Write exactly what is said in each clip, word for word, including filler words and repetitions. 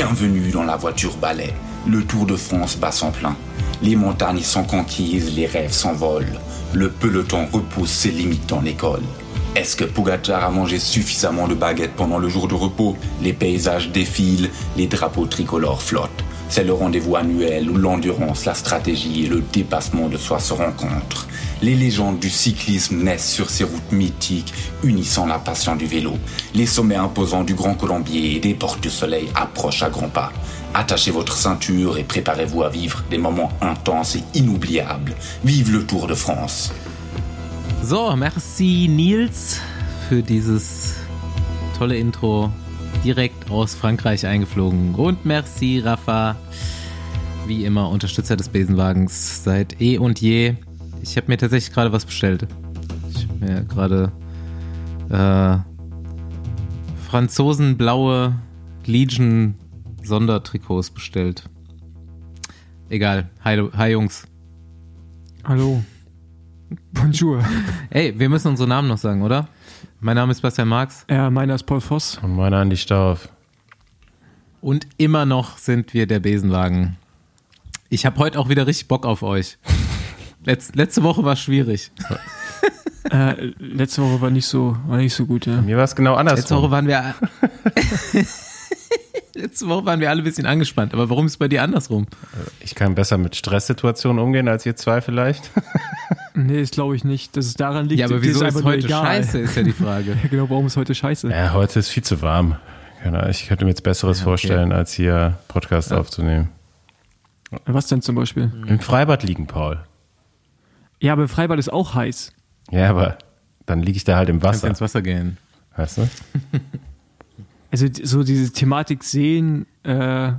Bienvenue dans la voiture balai. Le Tour de France passe en plein. Les montagnes s'enconquillent, les rêves s'envolent. Le peloton repousse ses limites dans l'école. Est-ce que Pogačar a mangé suffisamment de baguettes pendant le jour de repos? Les paysages défilent, les drapeaux tricolores flottent. C'est le rendez-vous annuel où l'endurance, la stratégie et le dépassement de soi se rencontrent. Les légendes du cyclisme naissent sur ces routes mythiques, unissant la passion du vélo. Les sommets imposants du Grand Colombier et des Portes du Soleil approchent à grands pas. Attachez votre ceinture et préparez-vous à vivre des moments intenses et inoubliables. Vive le Tour de France! So, merci Nils für dieses tolle Intro. Direkt aus Frankreich eingeflogen. Und merci, Rapha. Wie immer, Unterstützer des Besenwagens seit eh und je. Ich habe mir tatsächlich gerade was bestellt. Ich habe mir gerade äh, franzosenblaue Legion-Sondertrikots bestellt. Egal. Hi, hi Jungs. Hallo. Bonjour. Ey, wir müssen unsere Namen noch sagen, oder? Mein Name ist Bastian Marx. Ja, meiner ist Paul Voss. Und meiner Andi Stauff. Und immer noch sind wir der Besenwagen. Ich habe heute auch wieder richtig Bock auf euch. Letz, letzte Woche war schwierig. äh, letzte Woche war nicht so, war nicht so gut, ja. Bei mir war es genau andersrum. Letzte Woche waren wir letzte Woche waren wir alle ein bisschen angespannt. Aber warum ist es bei dir andersrum? Ich kann besser mit Stresssituationen umgehen als ihr zwei vielleicht. Nee, das glaube ich nicht, dass es daran liegt. Ja, aber wieso ist, ist heute egal. Scheiße, ist ja die Frage. Ja, genau, warum ist heute scheiße? Ja, heute ist viel zu warm. Ich könnte mir jetzt Besseres ja, okay. vorstellen, als hier Podcast ja. aufzunehmen. Was denn zum Beispiel? Im Freibad liegen, Paul. Ja, aber im Freibad ist auch heiß. Ja, aber dann liege ich da halt im Wasser. Kannst du ins Wasser gehen. Weißt du? Also so diese Thematik sehen äh,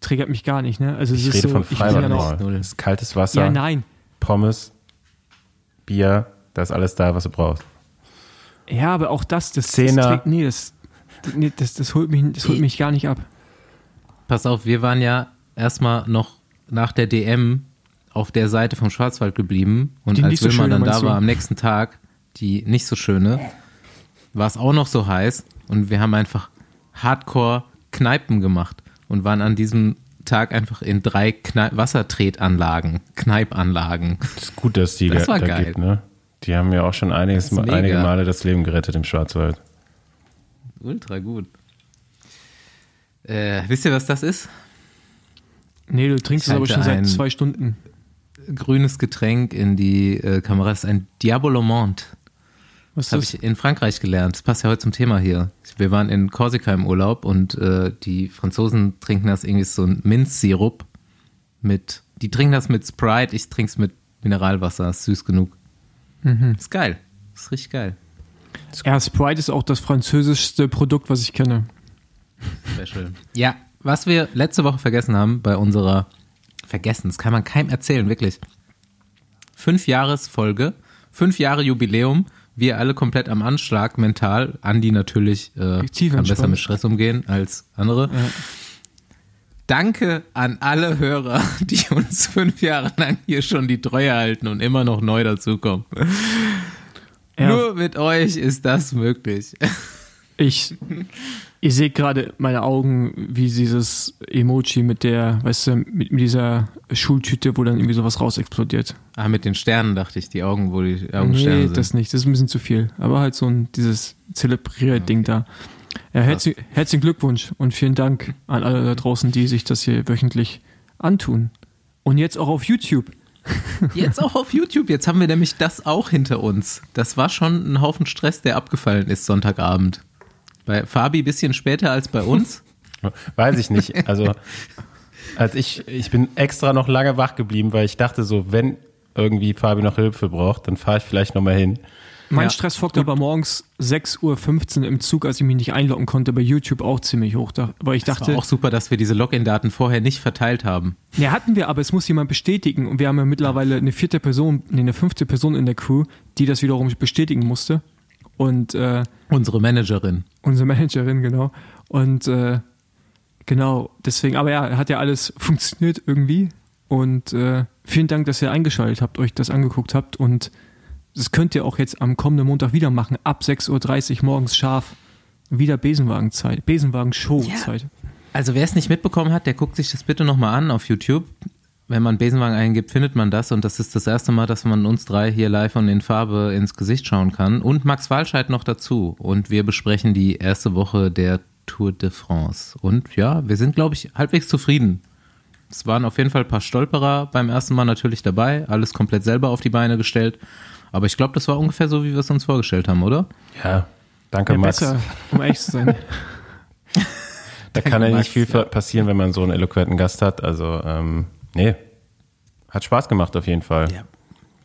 triggert mich gar nicht. Ne? Also, ich es rede ist so, von Freibad, Paul. Es ist kaltes Wasser, ja, nein. Pommes, Bier, da ist alles da, was du brauchst. Ja, aber auch das, das, das, das nee, das, nee, das, das holt mich, das holt mich gar nicht ab. Pass auf, wir waren ja erstmal noch nach der D M auf der Seite vom Schwarzwald geblieben und die als Wilma so dann da war am nächsten Tag, die nicht so schöne, war es auch noch so heiß und wir haben einfach Hardcore-Kneipen gemacht und waren an diesem Tag einfach in drei Kneip- Wassertretanlagen, Kneipanlagen. Das ist gut, dass die das da, da gibt, ne? Die haben ja auch schon einiges, ma- einige Male das Leben gerettet im Schwarzwald. Ultra gut. Äh, wisst ihr, was das ist? Nee, du trinkst es aber schon seit zwei Stunden. Grünes Getränk in die äh, Kamera. Das ist ein Diabolomont. Das habe ich in Frankreich gelernt. Das passt ja heute zum Thema hier. Wir waren in Korsika im Urlaub und äh, die Franzosen trinken das irgendwie so ein Minzsirup mit. Die trinken das mit Sprite, ich trinke es mit Mineralwasser. Das ist süß genug. Mhm. Ist geil. Ist richtig geil. Ja, Sprite ist auch das französischste Produkt, was ich kenne. Special. Ja, was wir letzte Woche vergessen haben bei unserer Vergessen, das kann man keinem erzählen, wirklich. Fünf Jahresfolge, fünf Jahre Jubiläum. Wir alle komplett am Anschlag, mental. Andi natürlich äh, kann besser mit Stress umgehen als andere. Ja. Danke an alle Hörer, die uns fünf Jahre lang hier schon die Treue halten und immer noch neu dazukommen. Ja. Nur mit euch ist das möglich. Ich, ich sehe gerade meine Augen, wie dieses Emoji mit der, weißt du, mit dieser Schultüte, wo dann irgendwie sowas rausexplodiert. Ah, mit den Sternen dachte ich, die Augen, wo die Augensterne nee, sind. Nee, das nicht, das ist ein bisschen zu viel. Aber halt so ein, dieses Zelebrier-Ding okay. da. Ja, herz- herzlichen Glückwunsch und vielen Dank an alle da draußen, die sich das hier wöchentlich antun. Und jetzt auch auf YouTube. Jetzt auch auf YouTube. Jetzt haben wir nämlich das auch hinter uns. Das war schon ein Haufen Stress, der abgefallen ist Sonntagabend. Bei Fabi ein bisschen später als bei uns? Weiß ich nicht. Also, als ich, ich bin extra noch lange wach geblieben, weil ich dachte so, wenn irgendwie Fabi noch Hilfe braucht, dann fahre ich vielleicht nochmal hin. Mein ja. Stressfaktor war morgens sechs Uhr fünfzehn im Zug, als ich mich nicht einloggen konnte, bei YouTube auch ziemlich hoch. Weil ich dachte, das war auch super, dass wir diese Login-Daten vorher nicht verteilt haben. Ja, hatten wir, aber es muss jemand bestätigen. Und wir haben ja mittlerweile eine vierte Person, nee, eine fünfte Person in der Crew, die das wiederum bestätigen musste. Und äh, unsere Managerin. Unsere Managerin, genau. Und äh, genau, deswegen, aber ja, hat ja alles funktioniert irgendwie. Und äh, vielen Dank, dass ihr eingeschaltet habt, euch das angeguckt habt. Und das könnt ihr auch jetzt am kommenden Montag wieder machen, ab sechs Uhr dreißig morgens scharf. Wieder Besenwagenzeit, Besenwagen-Show-Zeit. Ja. Also wer es nicht mitbekommen hat, der guckt sich das bitte nochmal an auf YouTube. Wenn man Besenwagen eingibt, findet man das. Und das ist das erste Mal, dass man uns drei hier live und in Farbe ins Gesicht schauen kann. Und Max Walscheid noch dazu. Und wir besprechen die erste Woche der Tour de France. Und ja, wir sind, glaube ich, halbwegs zufrieden. Es waren auf jeden Fall ein paar Stolperer beim ersten Mal natürlich dabei. Alles komplett selber auf die Beine gestellt. Aber ich glaube, das war ungefähr so, wie wir es uns vorgestellt haben, oder? Ja, danke ja, Max. Besser, um ehrlich zu sein. Da kann ja nicht viel passieren, wenn man so einen eloquenten Gast hat. Also, ähm, nee, hat Spaß gemacht auf jeden Fall. Ja.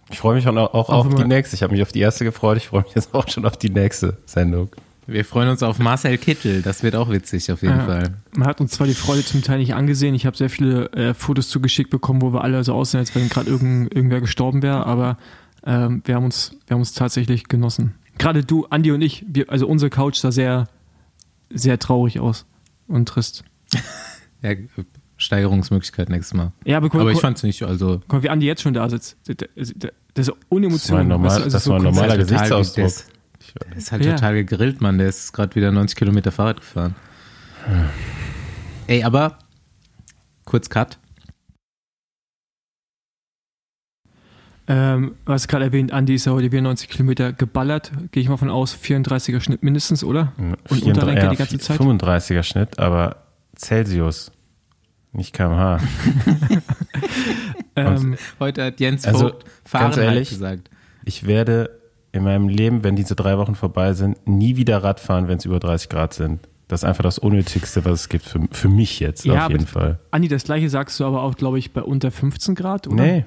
Ich freue mich auch, auch, auch auf die nächste. Ich habe mich auf die erste gefreut. Ich freue mich jetzt auch schon auf die nächste Sendung. Wir freuen uns auf Marcel Kittel. Das wird auch witzig auf jeden ja, Fall. Man hat uns zwar die Freude zum Teil nicht angesehen. Ich habe sehr viele äh, Fotos zugeschickt bekommen, wo wir alle so aussehen, als wenn gerade irgend, irgendwer gestorben wäre. Aber ähm, wir, haben uns, wir haben uns tatsächlich genossen. Gerade du, Andi und ich, wir, also unsere Couch sah sehr, sehr traurig aus. Und trist. Ja, Steigerungsmöglichkeit nächstes Mal. Ja, aber, guck, aber ich fand es nicht. Also guck mal, wie Andi jetzt schon da sitzt. Das ist unemotional. Das war ein normaler Gesichtsausdruck. Der ist halt ja. total gegrillt, Mann. Der ist gerade wieder neunzig Kilometer Fahrrad gefahren. Hm. Ey, aber kurz Cut. Ähm, du hast gerade erwähnt, Andi ist ja heute wieder neunzig Kilometer geballert. Gehe ich mal von aus, vierunddreißiger Schnitt mindestens, oder? Und Unterrenker ja, die ganze Zeit? fünfunddreißiger Schnitt, aber Celsius, nicht K M H. ähm, heute hat Jens also, Vogt Fahrenheit gesagt. Ich werde in meinem Leben, wenn diese drei Wochen vorbei sind, nie wieder Radfahren, wenn es über dreißig Grad sind. Das ist einfach das Unnötigste, was es gibt für, für mich jetzt ja, auf jeden Fall. Andi, das Gleiche sagst du aber auch, glaube ich, bei unter fünfzehn Grad, oder? Nee.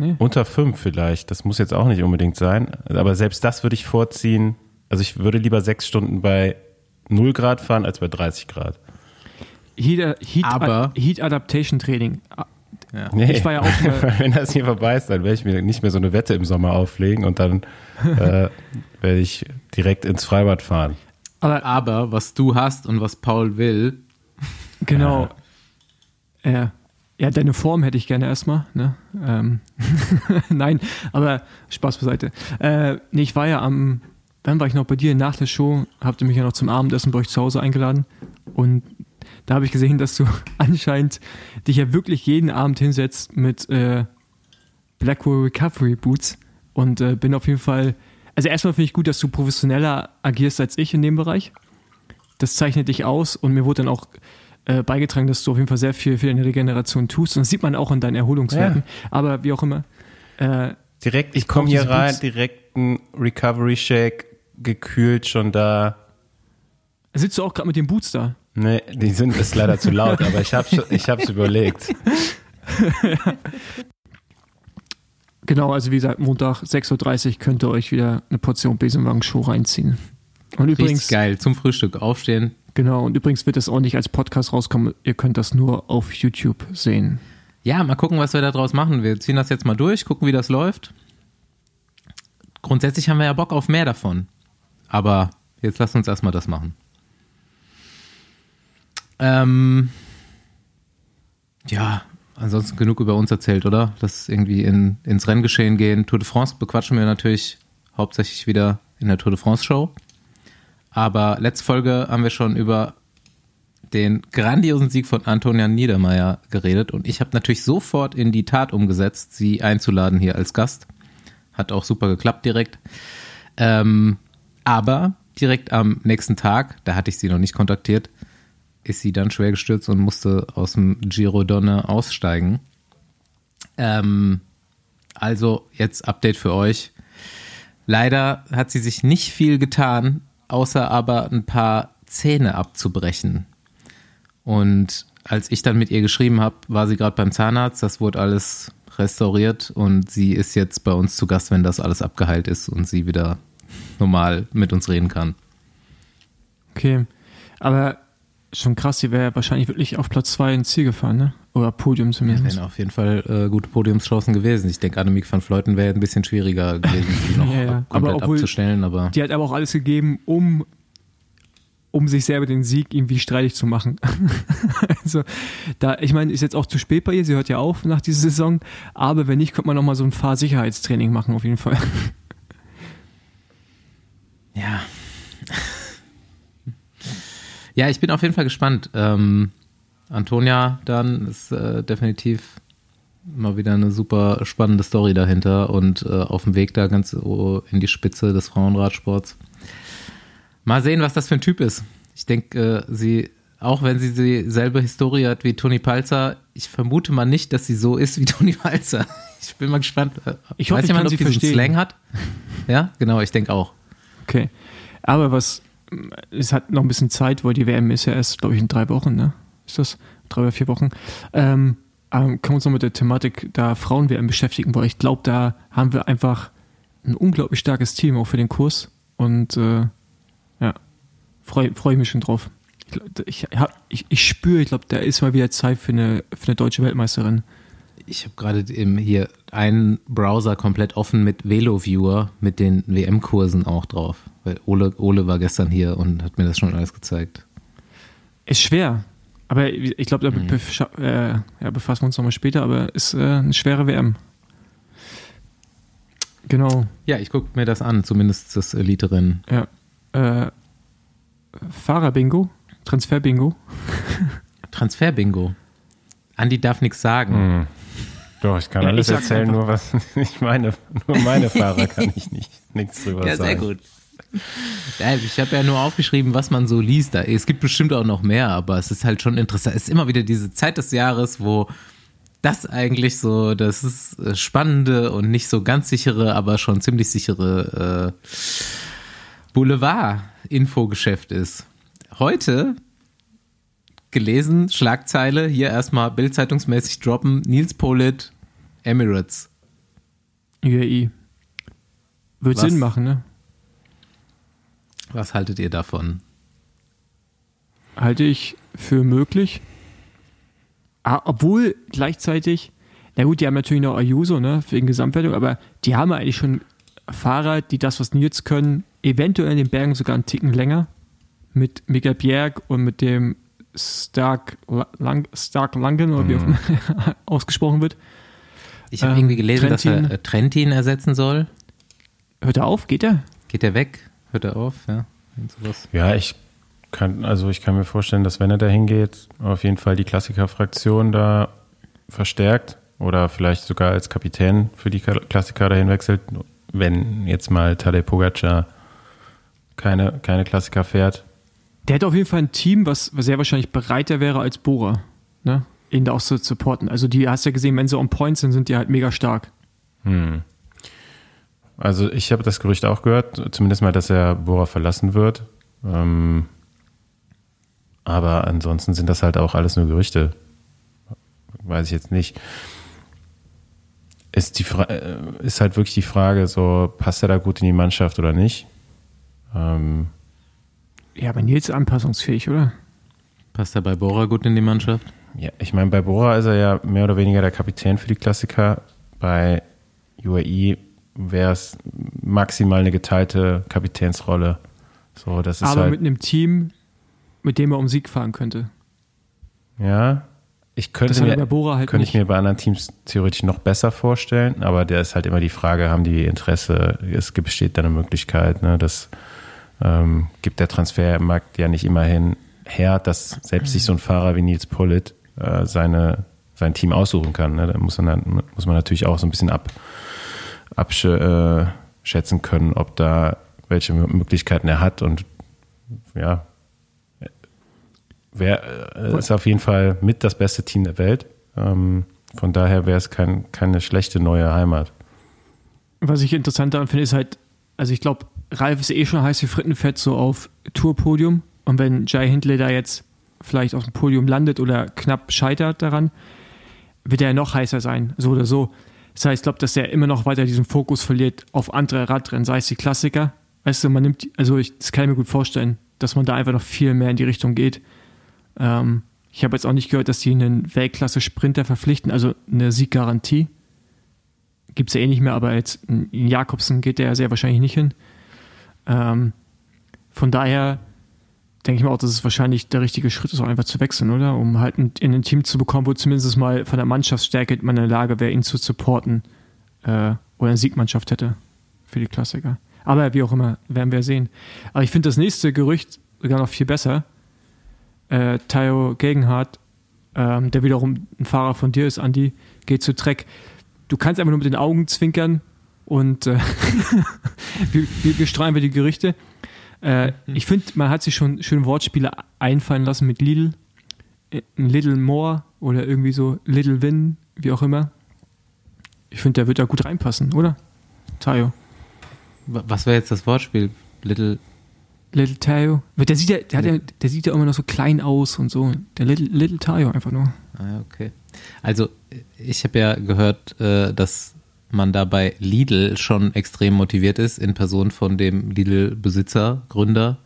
Nee. Unter fünf vielleicht, das muss jetzt auch nicht unbedingt sein, aber selbst das würde ich vorziehen, also ich würde lieber sechs Stunden bei null Grad fahren als bei dreißig Grad. Heat, Heat, aber Heat Adaptation Training. Ja. Nee. Ich war ja auch wenn das hier vorbei ist, dann werde ich mir nicht mehr so eine Wette im Sommer auflegen und dann äh, werde ich direkt ins Freibad fahren. Aber, aber was du hast und was Paul will. Genau. Ja. ja. Ja, deine Form hätte ich gerne erstmal. Ne? Ähm, Nein, aber Spaß beiseite. Äh, nee, ich war ja am, wann war ich noch bei dir? Nach der Show habt ihr mich ja noch zum Abendessen bei euch zu Hause eingeladen. Und da habe ich gesehen, dass du anscheinend dich ja wirklich jeden Abend hinsetzt mit äh, BLACKROLL Recovery Boots. Und äh, bin auf jeden Fall, also erstmal finde ich gut, dass du professioneller agierst als ich in dem Bereich. Das zeichnet dich aus und mir wurde dann auch beigetragen, dass du auf jeden Fall sehr viel für deine Regeneration tust. Und das sieht man auch in deinen Erholungswerten. Ja. Aber wie auch immer. Äh, direkt, ich komme hier rein, Boots. Direkt ein Recovery-Shake, gekühlt schon da. Sitzt du auch gerade mit den Boots da? Nee, die sind ist leider zu laut, aber ich habe ich hab's überlegt. Ja. Genau, also wie gesagt, Montag sechs Uhr dreißig könnt ihr euch wieder eine Portion Besenwagen-Show reinziehen. Und übrigens richtig geil, zum Frühstück aufstehen. Genau, und übrigens wird das auch nicht als Podcast rauskommen. Ihr könnt das nur auf YouTube sehen. Ja, mal gucken, was wir da draus machen. Wir ziehen das jetzt mal durch, gucken, wie das läuft. Grundsätzlich haben wir ja Bock auf mehr davon. Aber jetzt lasst uns erstmal das machen. Ähm, ja, ansonsten genug über uns erzählt, oder? Lass irgendwie in, ins Renngeschehen gehen. Tour de France bequatschen wir natürlich hauptsächlich wieder in der Tour de France Show. Aber letzte Folge haben wir schon über den grandiosen Sieg von Antonia Niedermeyer geredet. Und ich habe natürlich sofort in die Tat umgesetzt, sie einzuladen hier als Gast. Hat auch super geklappt direkt. Ähm, aber direkt am nächsten Tag, da hatte ich sie noch nicht kontaktiert, ist sie dann schwer gestürzt und musste aus dem Giro Donne aussteigen. Ähm, also jetzt Update für euch. Leider hat sie sich nicht viel getan, außer aber ein paar Zähne abzubrechen. Und als ich dann mit ihr geschrieben habe, war sie gerade beim Zahnarzt, das wurde alles restauriert und sie ist jetzt bei uns zu Gast, wenn das alles abgeheilt ist und sie wieder normal mit uns reden kann. Okay, aber schon krass, sie wäre ja wahrscheinlich wirklich auf Platz zwei ins Ziel gefahren, ne? Oder Podium zumindest. Ja, wären auf jeden Fall äh, gute Podiumschancen gewesen. Ich denke, Annemiek van Vleuten wäre ein bisschen schwieriger gewesen, sie noch ja, ja. Ab, komplett aber obwohl, abzustellen. Aber die hat aber auch alles gegeben, um, um sich selber den Sieg irgendwie streitig zu machen. Also, da, ich meine, ist jetzt auch zu spät bei ihr, sie hört ja auf nach dieser Saison, aber wenn nicht, könnte man nochmal so ein Fahrsicherheitstraining machen, auf jeden Fall. Ja. Ja, ich bin auf jeden Fall gespannt. Ähm, Antonia dann ist äh, definitiv mal wieder eine super spannende Story dahinter und äh, auf dem Weg da ganz so in die Spitze des Frauenradsports. Mal sehen, was das für ein Typ ist. Ich denke, äh, sie, auch wenn sie dieselbe Historie hat wie Toni Palzer, ich vermute mal nicht, dass sie so ist wie Toni Palzer. Ich bin mal gespannt. Ich hoffe, weiß jemand, ob sie diesen Slang hat? Ja, genau, ich denke auch. Okay, aber was, es hat noch ein bisschen Zeit, weil die W M ist ja erst, glaube ich, in drei Wochen, ne? Ist das? Drei oder vier Wochen. Ähm, können wir uns noch mit der Thematik der Frauen-W M beschäftigen, weil ich glaube, da haben wir einfach ein unglaublich starkes Team, auch für den Kurs. Und äh, ja, freue freu ich mich schon drauf. Ich, ich, ich, ich spüre, ich glaube, da ist mal wieder Zeit für eine, für eine deutsche Weltmeisterin. Ich habe gerade hier einen Browser komplett offen mit Velo-Viewer mit den W M-Kursen auch drauf. Weil Ole, Ole war gestern hier und hat mir das schon alles gezeigt. Ist schwer, aber ich glaube, da mhm. bef- äh, ja, befassen wir uns nochmal später, aber ist äh, eine schwere W M. Genau. Ja, ich gucke mir das an, zumindest das Elite-Rennen. Ja. Äh, Fahrer-Bingo? Transfer-Bingo? Transfer-Bingo. Andi darf nichts sagen. Mhm. Doch, ich kann ja, alles ich erzählen, nur was ich meine. Nur meine Fahrer kann ich nicht nichts drüber ja, sagen. Ja, sehr gut. Ich habe ja nur aufgeschrieben, was man so liest. Es gibt bestimmt auch noch mehr, aber es ist halt schon interessant. Es ist immer wieder diese Zeit des Jahres, wo das eigentlich so, das ist spannende und nicht so ganz sichere, aber schon ziemlich sichere äh, Boulevard-Infogeschäft ist. Heute gelesen, Schlagzeile, hier erstmal bildzeitungsmäßig droppen, Nils Politt, Emirates. U A E. Würde Sinn machen, ne? Was haltet ihr davon? Halte ich für möglich. Ah, obwohl gleichzeitig, na gut, die haben natürlich noch Ayuso, ne, wegen Gesamtwertung, aber die haben eigentlich schon Fahrer, die das, was Nils können, eventuell in den Bergen sogar einen Ticken länger. Mit Mika Bjerg und mit dem Stark, Lang, Stark Langen oder wie auch immer mm. ausgesprochen wird. Ich habe ähm, irgendwie gelesen, Trentin, dass er Trentin ersetzen soll. Hört er auf? Geht er? Geht er weg? Hört er auf? Ja, sowas. Ja, ich kann, also ich kann mir vorstellen, dass wenn er da hingeht, auf jeden Fall die Klassiker-Fraktion da verstärkt oder vielleicht sogar als Kapitän für die Klassiker dahin wechselt, wenn jetzt mal Tadej Pogačar keine, keine Klassiker fährt. Der hätte auf jeden Fall ein Team, was, was sehr wahrscheinlich bereiter wäre als Bora, ne? Ihn da auch zu supporten. Also die hast ja gesehen, wenn sie on point sind, sind die halt mega stark. Hm. Also ich habe das Gerücht auch gehört, zumindest mal, dass er Bora verlassen wird. Ähm, aber ansonsten sind das halt auch alles nur Gerüchte. Weiß ich jetzt nicht. Ist, die Fra- ist halt wirklich die Frage, so passt er da gut in die Mannschaft oder nicht? Ähm, Ja, aber Nils ist anpassungsfähig, oder? Passt er bei Bora gut in die Mannschaft? Ja, ich meine, bei Bora ist er ja mehr oder weniger der Kapitän für die Klassiker. Bei U A E wäre es maximal eine geteilte Kapitänsrolle. So, das ist aber halt mit einem Team, mit dem er um Sieg fahren könnte. Ja, ich könnte, mir, bei Bora halt könnte ich mir bei anderen Teams theoretisch noch besser vorstellen, aber der ist halt immer die Frage, haben die Interesse, es besteht da eine Möglichkeit, ne, dass Ähm, gibt der Transfermarkt ja nicht immerhin her, dass selbst sich so ein Fahrer wie Nils Politt äh, seine, sein Team aussuchen kann. Ne? Da muss man, muss man natürlich auch so ein bisschen ab, abschätzen können, ob da welche Möglichkeiten er hat. Und ja, wär, äh, ist auf jeden Fall mit das beste Team der Welt. Ähm, von daher wäre es kein, keine schlechte neue Heimat. Was ich interessant daran finde, ist halt, also ich glaube, Ralf ist eh schon heiß wie Frittenfett so auf Tourpodium. Und wenn Jai Hindley da jetzt vielleicht auf dem Podium landet oder knapp scheitert daran, wird er noch heißer sein, so oder so. Das heißt, ich glaube, dass er immer noch weiter diesen Fokus verliert auf andere Radrennen, sei es die Klassiker. Weißt du, man nimmt, also ich, das kann ich mir gut vorstellen, dass man da einfach noch viel mehr in die Richtung geht. Ähm, ich habe jetzt auch nicht gehört, dass die einen Weltklasse-Sprinter verpflichten, also eine Sieggarantie. Gibt es ja eh nicht mehr, aber jetzt in Jakobsen geht der ja sehr wahrscheinlich nicht hin. Ähm, von daher denke ich mir auch, dass es wahrscheinlich der richtige Schritt ist, auch einfach zu wechseln, oder? Um halt ein, in ein Team zu bekommen, wo zumindest mal von der Mannschaftsstärke man in der Lage wäre, ihn zu supporten äh, oder eine Siegmannschaft hätte für die Klassiker. Aber wie auch immer, werden wir sehen. Aber ich finde das nächste Gerücht sogar noch viel besser. äh, Theo Gegenhardt, ähm, der wiederum ein Fahrer von dir ist, Andi, geht zu Trek. Du kannst einfach nur mit den Augen zwinkern und äh, wir, wir streuen wir die Gerüchte. Äh, ich finde, man hat sich schon schöne Wortspiele einfallen lassen mit Lidl, Little More oder irgendwie so Little Win, wie auch immer. Ich finde, der wird da gut reinpassen, oder? Tayo. Was wäre jetzt das Wortspiel? Little Little Tayo? Der sieht ja, der hat ja, der sieht ja immer noch so klein aus und so. Der Little, Little Tayo einfach nur. Ah, okay. Also, ich habe ja gehört, dass man da bei Lidl schon extrem motiviert ist, in Person von dem Lidl-Besitzer, Gründer.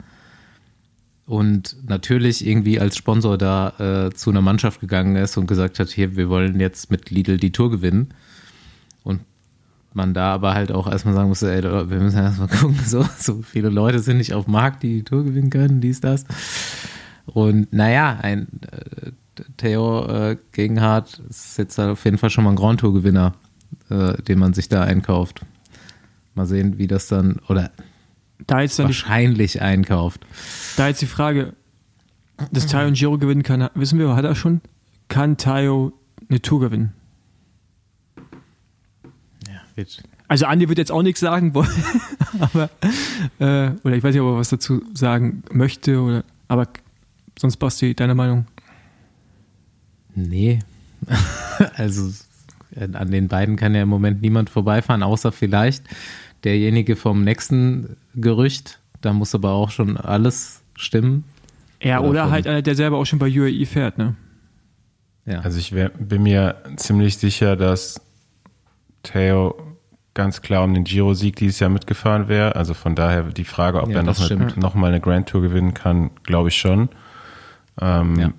Und natürlich irgendwie als Sponsor da äh, zu einer Mannschaft gegangen ist und gesagt hat, hier, wir wollen jetzt mit Lidl die Tour gewinnen. Und man da aber halt auch erstmal sagen musste, ey, wir müssen erstmal gucken, so, so viele Leute sind nicht auf dem Markt, die die Tour gewinnen können, dies, das. Und naja, ein äh, Theo äh, Gegenhardt ist jetzt halt auf jeden Fall schon mal ein Grand Tour-Gewinner, äh, den man sich da einkauft. Mal sehen, wie das dann, oder... Da jetzt dann wahrscheinlich die, einkauft. Da jetzt die Frage, dass Tayo ein Giro gewinnen kann, wissen wir, hat er schon? Kann Tayo eine Tour gewinnen? Ja, wird. Also Andi wird jetzt auch nichts sagen wollen, aber äh, oder ich weiß nicht, ob er was dazu sagen möchte, oder aber sonst, Basti, deine Meinung? Nee. Also an den beiden kann ja im Moment niemand vorbeifahren, außer vielleicht derjenige vom nächsten Gerücht, da muss aber auch schon alles stimmen. Ja, oder, oder halt einer, der selber auch schon bei U A E fährt, ne? Ja. Also ich wär, bin mir ziemlich sicher, dass Theo ganz klar um den Giro-Sieg dieses Jahr mitgefahren wäre. Also von daher die Frage, ob ja, er noch, eine, noch mal eine Grand Tour gewinnen kann, glaube ich schon. Ähm, ja.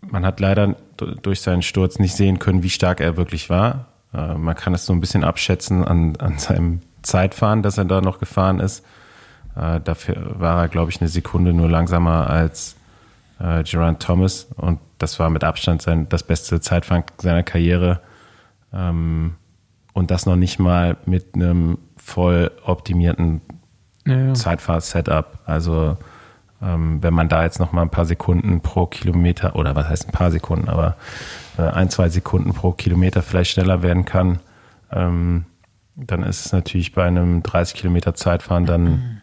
Man hat leider durch seinen Sturz nicht sehen können, wie stark er wirklich war. Äh, man kann es so ein bisschen abschätzen an, an seinem Zeitfahren, dass er da noch gefahren ist. Äh, dafür war er, glaube ich, eine Sekunde nur langsamer als äh, Geraint Thomas, und das war mit Abstand sein, das beste Zeitfahren seiner Karriere, ähm, und das noch nicht mal mit einem voll optimierten ja, ja. Zeitfahr-Setup. Also ähm, wenn man da jetzt noch mal ein paar Sekunden pro Kilometer, oder was heißt ein paar Sekunden, aber äh, ein, zwei Sekunden pro Kilometer vielleicht schneller werden kann, ähm, dann ist es natürlich bei einem dreißig Kilometer Zeitfahren dann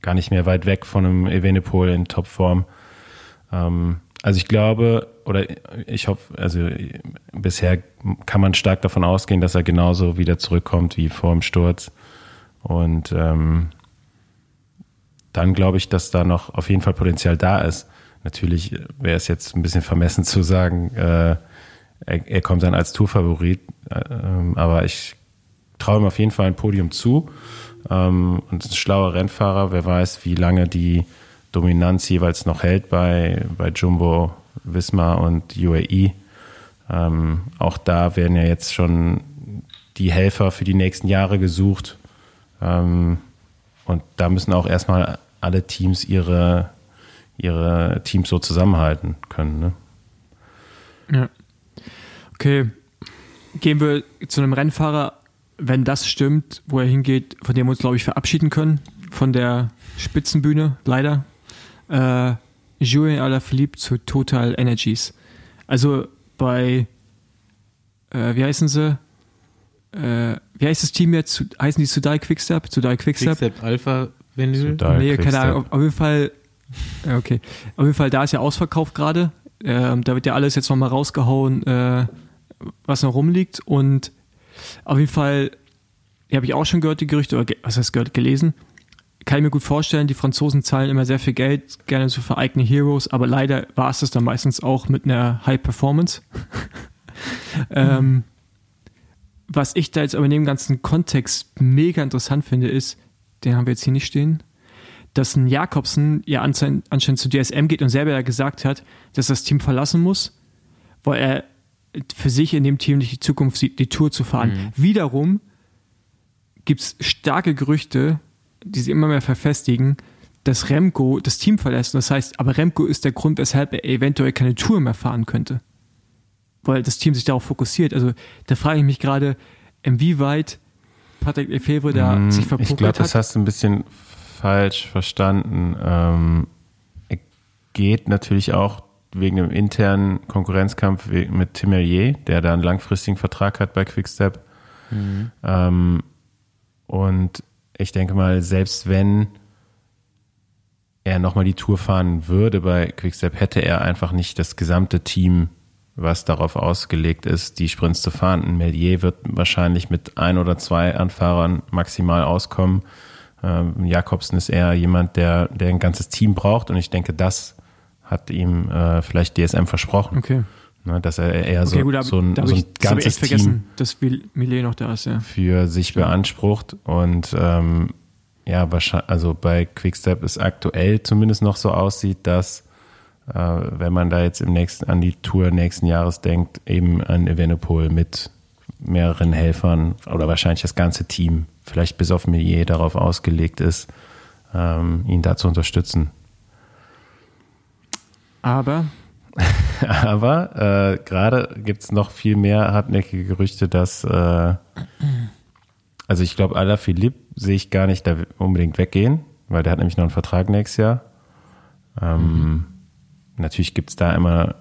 gar nicht mehr weit weg von einem Evenepoel in Topform. Ähm, also ich glaube, oder ich hoffe, also bisher kann man stark davon ausgehen, dass er genauso wieder zurückkommt wie vor dem Sturz. Und ähm, dann glaube ich, dass da noch auf jeden Fall Potenzial da ist. Natürlich wäre es jetzt ein bisschen vermessen zu sagen, äh, er, er kommt dann als Tourfavorit, äh, aber ich traue ihm auf jeden Fall ein Podium zu, ähm, und ist ein schlauer Rennfahrer. Wer weiß, wie lange die Dominanz jeweils noch hält bei, bei Jumbo, Visma und U A E. Ähm, auch da werden ja jetzt schon die Helfer für die nächsten Jahre gesucht. Ähm, und da müssen auch erstmal alle Teams ihre, ihre Teams so zusammenhalten können. Ne? Ja. Okay. Gehen wir zu einem Rennfahrer, wenn das stimmt, wo er hingeht, von dem wir uns, glaube ich, verabschieden können, von der Spitzenbühne, leider. Äh, Julien Alaphilippe zu Total Energies. Also bei, äh, wie heißen sie? Äh, wie heißt das Team jetzt? Heißen die Soudal Quick-Step? Soudal Quick-Step? Quick-Step Alpha, wenn du willst. Nee, keine Ahnung. Auf jeden Fall, okay. Auf jeden Fall, da ist ja Ausverkauf gerade. Ähm, da wird ja alles jetzt nochmal rausgehauen, äh, was noch rumliegt, und auf jeden Fall, die habe ich auch schon gehört, die Gerüchte, oder was heißt gehört, gelesen. Kann ich mir gut vorstellen, die Franzosen zahlen immer sehr viel Geld, gerne so für eigene Heroes, aber leider war es das dann meistens auch mit einer High Performance. Mhm. ähm, was ich da jetzt aber in dem ganzen Kontext mega interessant finde, ist, den haben wir jetzt hier nicht stehen, dass ein Jakobsen ja anscheinend zu D S M geht und selber ja gesagt hat, dass das Team verlassen muss, weil er für sich in dem Team nicht die Zukunft sieht, die Tour zu fahren. Mhm. Wiederum gibt es starke Gerüchte, die sie immer mehr verfestigen, dass Remco das Team verlässt. Und das heißt, aber Remco ist der Grund, weshalb er eventuell keine Tour mehr fahren könnte. Weil das Team sich darauf fokussiert. Also da frage ich mich gerade, inwieweit Patrick Lefevere da mhm, sich verpokert hat. Ich glaube, das hast du ein bisschen falsch verstanden. Ähm, geht natürlich auch wegen dem internen Konkurrenzkampf mit Timmerlier, der da einen langfristigen Vertrag hat bei Quickstep. Mhm. Ähm, und ich denke mal, selbst wenn er nochmal die Tour fahren würde bei Quickstep, hätte er einfach nicht das gesamte Team, was darauf ausgelegt ist, die Sprints zu fahren. Ein Melier wird wahrscheinlich mit ein oder zwei Anfahrern maximal auskommen. Ähm, Jakobsen ist eher jemand, der, der ein ganzes Team braucht, und ich denke, das hat ihm äh, vielleicht D S M versprochen. Okay. Ne, dass er eher okay, so, gut, so ein, so ein ich, ganzes Team vergessen, dass Millet noch da ist, ja. für sich Stimmt. beansprucht. Und ähm, ja, wahrscheinlich, also bei Quickstep ist aktuell zumindest noch so aussieht, dass äh, wenn man da jetzt im nächsten, an die Tour nächsten Jahres denkt, eben an Evenepoel mit mehreren Helfern oder wahrscheinlich das ganze Team, vielleicht bis auf Millet, darauf ausgelegt ist, ähm, ihn da zu unterstützen. Aber? Aber äh, gerade gibt es noch viel mehr hartnäckige Gerüchte, dass, äh, also ich glaube, Alaphilippe sehe ich gar nicht da unbedingt weggehen, weil der hat nämlich noch einen Vertrag nächstes Jahr. Ähm, mhm. Natürlich gibt es da immer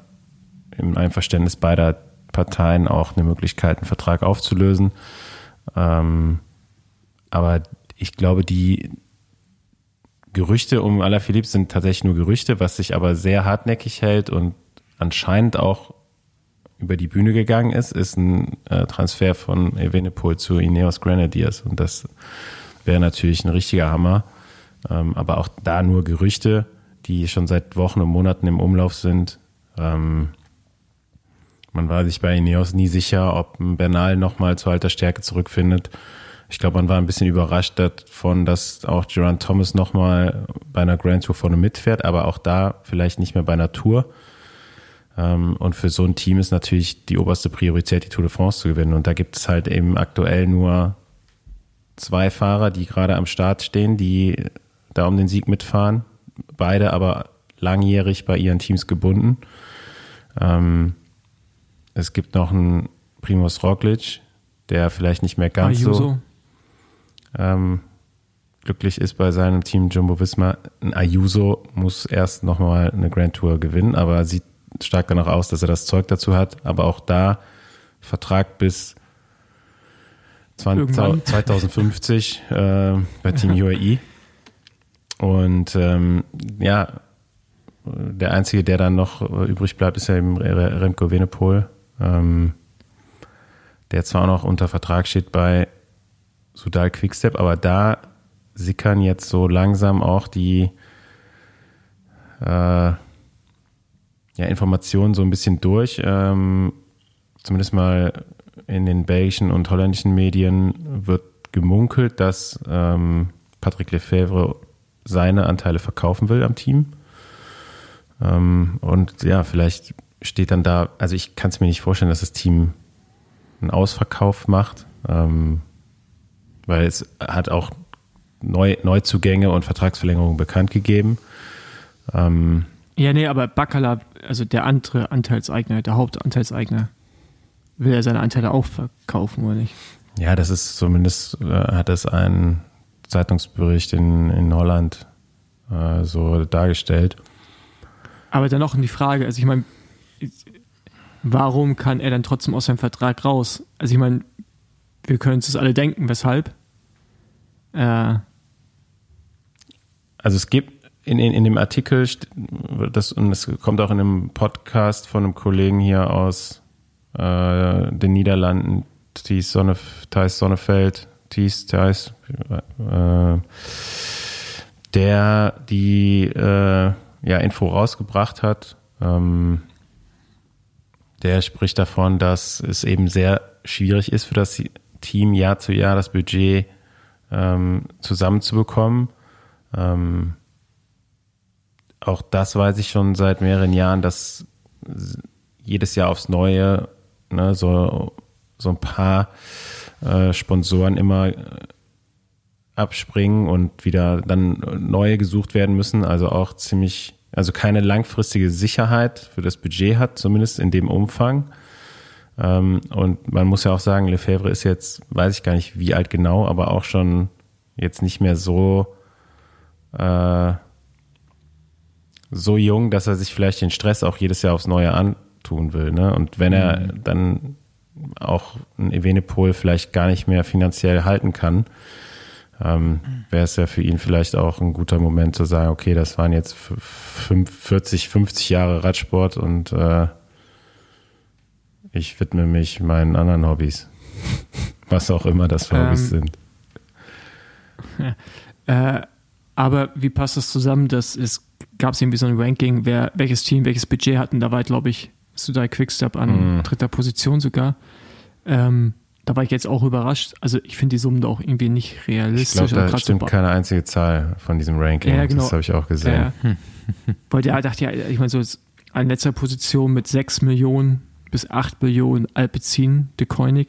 im Einverständnis beider Parteien auch eine Möglichkeit, einen Vertrag aufzulösen. Ähm, aber ich glaube, die Gerüchte um Alaphilippe sind tatsächlich nur Gerüchte, was sich aber sehr hartnäckig hält und anscheinend auch über die Bühne gegangen ist, ist ein äh, Transfer von Evenepoel zu Ineos Grenadiers. Und das wäre natürlich ein richtiger Hammer. Ähm, aber auch da nur Gerüchte, die schon seit Wochen und Monaten im Umlauf sind. Ähm, man war sich bei Ineos nie sicher, ob Bernal nochmal zu alter Stärke zurückfindet. Ich glaube, man war ein bisschen überrascht davon, dass auch Geraint Thomas nochmal bei einer Grand Tour vorne mitfährt, aber auch da vielleicht nicht mehr bei einer Tour. Und für so ein Team ist natürlich die oberste Priorität, die Tour de France zu gewinnen. Und da gibt es halt eben aktuell nur zwei Fahrer, die gerade am Start stehen, die da um den Sieg mitfahren. Beide aber langjährig bei ihren Teams gebunden. Es gibt noch einen Primož Roglič, der vielleicht nicht mehr ganz Ayuso. so... Ähm, glücklich ist bei seinem Team Jumbo Visma. Ein Ayuso muss erst nochmal eine Grand Tour gewinnen, aber sieht stark danach aus, dass er das Zeug dazu hat. Aber auch da Vertrag bis zwanzig, zwanzig fünfzig äh, bei Team U A E. Und ähm, ja, der Einzige, der dann noch übrig bleibt, ist ja eben Remco Evenepoel, ähm, der zwar auch noch unter Vertrag steht bei Soudal Quick-Step, aber da sickern jetzt so langsam auch die äh, ja, Informationen so ein bisschen durch. Ähm, zumindest mal in den belgischen und holländischen Medien wird gemunkelt, dass ähm, Patrick Lefevere seine Anteile verkaufen will am Team. Ähm, und ja, vielleicht steht dann da, also ich kann es mir nicht vorstellen, dass das Team einen Ausverkauf macht, ähm, weil es hat auch Neu, Neuzugänge und Vertragsverlängerungen bekannt gegeben. Ähm, ja, nee, aber Bacala, also der andere Anteilseigner, der Hauptanteilseigner, will er seine Anteile auch verkaufen, oder nicht? Ja, das ist zumindest, äh, hat das ein Zeitungsbericht in, in Holland äh, so dargestellt. Aber dann noch die Frage, also ich meine, warum kann er dann trotzdem aus seinem Vertrag raus? Also ich meine, wir können uns das alle denken, weshalb? Äh. Also es gibt in, in, in dem Artikel, das, und es kommt auch in einem Podcast von einem Kollegen hier aus äh, den Niederlanden, Thijs Sonnef, Thijs Sonnefeld, Thijs, Thijs, äh, der die äh, ja, Info rausgebracht hat. Ähm, der spricht davon, dass es eben sehr schwierig ist für das Team, Jahr zu Jahr das Budget ähm, zusammenzubekommen. Ähm, auch das weiß ich schon seit mehreren Jahren, dass jedes Jahr aufs Neue ne, so, so ein paar äh, Sponsoren immer abspringen und wieder dann neue gesucht werden müssen. Also auch ziemlich, also keine langfristige Sicherheit für das Budget hat, zumindest in dem Umfang. Und man muss ja auch sagen, Lefevere ist jetzt, weiß ich gar nicht wie alt genau, aber auch schon jetzt nicht mehr so äh, so jung, dass er sich vielleicht den Stress auch jedes Jahr aufs Neue antun will. Ne? Und wenn er mhm. dann auch ein Evenepoel vielleicht gar nicht mehr finanziell halten kann, ähm, wäre es ja für ihn vielleicht auch ein guter Moment zu sagen, okay, das waren jetzt vierzig, fünfzig Jahre Radsport und äh, ich widme mich meinen anderen Hobbys. Was auch immer das für ähm, Hobbys sind. Äh, aber wie passt das zusammen? Das ist, gab es irgendwie so ein Ranking, wer, welches Team, welches Budget hatten? Da war, glaube ich, Soudal Quick-Step an mm. dritter Position sogar. Ähm, da war ich jetzt auch überrascht. Also ich finde die Summen da auch irgendwie nicht realistisch. Ich glaube, da stimmt so keine einzige Zahl von diesem Ranking. Ja, genau. Das habe ich auch gesehen. Ja. Weil der dachte ja, ich meine, so an letzter Position mit sechs Millionen bis acht Millionen Alpecin de Koenig.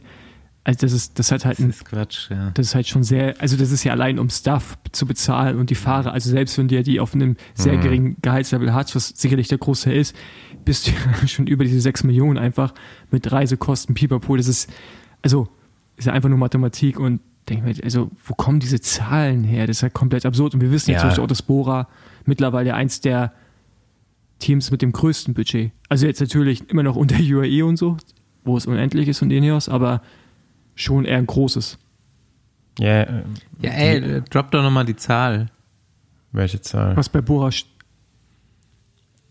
Also das ist, das hat halt ein, das ist Quatsch, ja. Das ist halt schon sehr, also das ist ja allein um Staff zu bezahlen und die Fahrer, also selbst wenn du ja die auf einem sehr geringen Gehaltslevel hast, was sicherlich der große ist, bist du ja schon über diese sechs Millionen einfach mit Reisekosten, Pipapo, das ist, also ist ja einfach nur Mathematik und denke mir, also wo kommen diese Zahlen her? Das ist ja halt komplett absurd und wir wissen ja zum Beispiel auch, dass Bora mittlerweile eins der Teams mit dem größten Budget, also jetzt natürlich immer noch unter U A E und so, wo es unendlich ist und Ineos, aber schon eher ein großes. Ja, yeah. ja ey, drop doch nochmal die Zahl. Welche Zahl? Was bei Bora? St-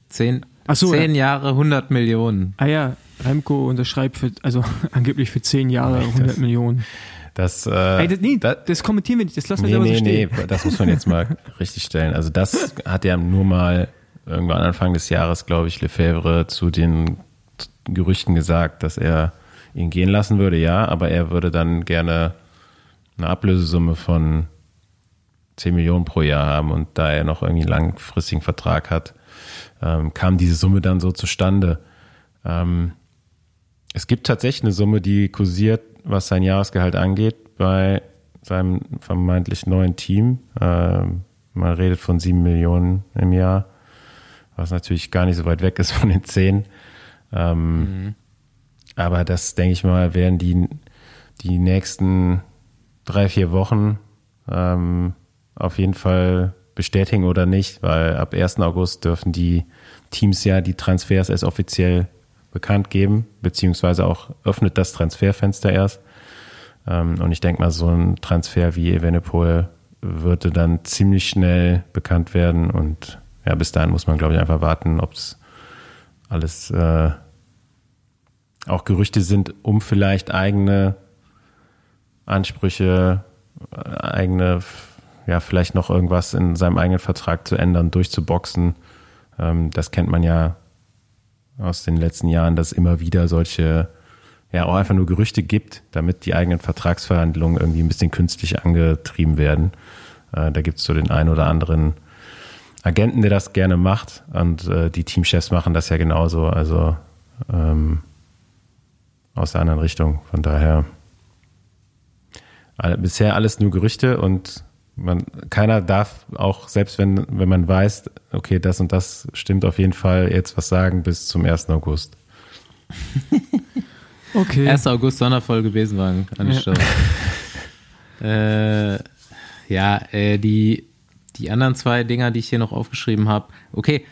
zehn, Ach so, zehn ja. Jahre, hundert Millionen. Ah ja, Remco unterschreibt für, also angeblich für zehn Jahre oh, hundert Millionen. Das, äh, ey, das, nee, das, das kommentieren wir nicht, das lassen wir nee, selber nee, so stehen. Nee, das muss man jetzt mal richtig stellen. Also das hat ja nur mal irgendwann Anfang des Jahres, glaube ich, Lefevere zu den Gerüchten gesagt, dass er ihn gehen lassen würde, ja, aber er würde dann gerne eine Ablösesumme von zehn Millionen pro Jahr haben und da er noch irgendwie einen langfristigen Vertrag hat, ähm, kam diese Summe dann so zustande. Ähm, es gibt tatsächlich eine Summe, die kursiert, was sein Jahresgehalt angeht, bei seinem vermeintlich neuen Team. Ähm, man redet von sieben Millionen im Jahr, was natürlich gar nicht so weit weg ist von den zehn. Ähm, mhm. Aber das, denke ich mal, werden die, die nächsten drei, vier Wochen ähm, auf jeden Fall bestätigen oder nicht, weil ab ersten August dürfen die Teams ja die Transfers erst offiziell bekannt geben, beziehungsweise auch öffnet das Transferfenster erst. Ähm, und ich denke mal, so ein Transfer wie Evenepoel würde dann ziemlich schnell bekannt werden. Und ja, bis dahin muss man, glaube ich, einfach warten, ob es alles... Äh, auch Gerüchte sind, um vielleicht eigene Ansprüche, eigene, ja, vielleicht noch irgendwas in seinem eigenen Vertrag zu ändern, durchzuboxen. Das kennt man ja aus den letzten Jahren, dass es immer wieder solche, ja, auch einfach nur Gerüchte gibt, damit die eigenen Vertragsverhandlungen irgendwie ein bisschen künstlich angetrieben werden. Da gibt es so den einen oder anderen Agenten, der das gerne macht, und die Teamchefs machen das ja genauso. Also, ähm, aus der anderen Richtung. Von daher alle, bisher alles nur Gerüchte und man, keiner darf auch, selbst wenn, wenn man weiß, okay, das und das stimmt auf jeden Fall, jetzt was sagen bis zum ersten August. Okay. ersten August Sonderfolge Besenwagen an der Stelle. Ja, äh, ja äh, die, die anderen zwei Dinger, die ich hier noch aufgeschrieben habe. Okay,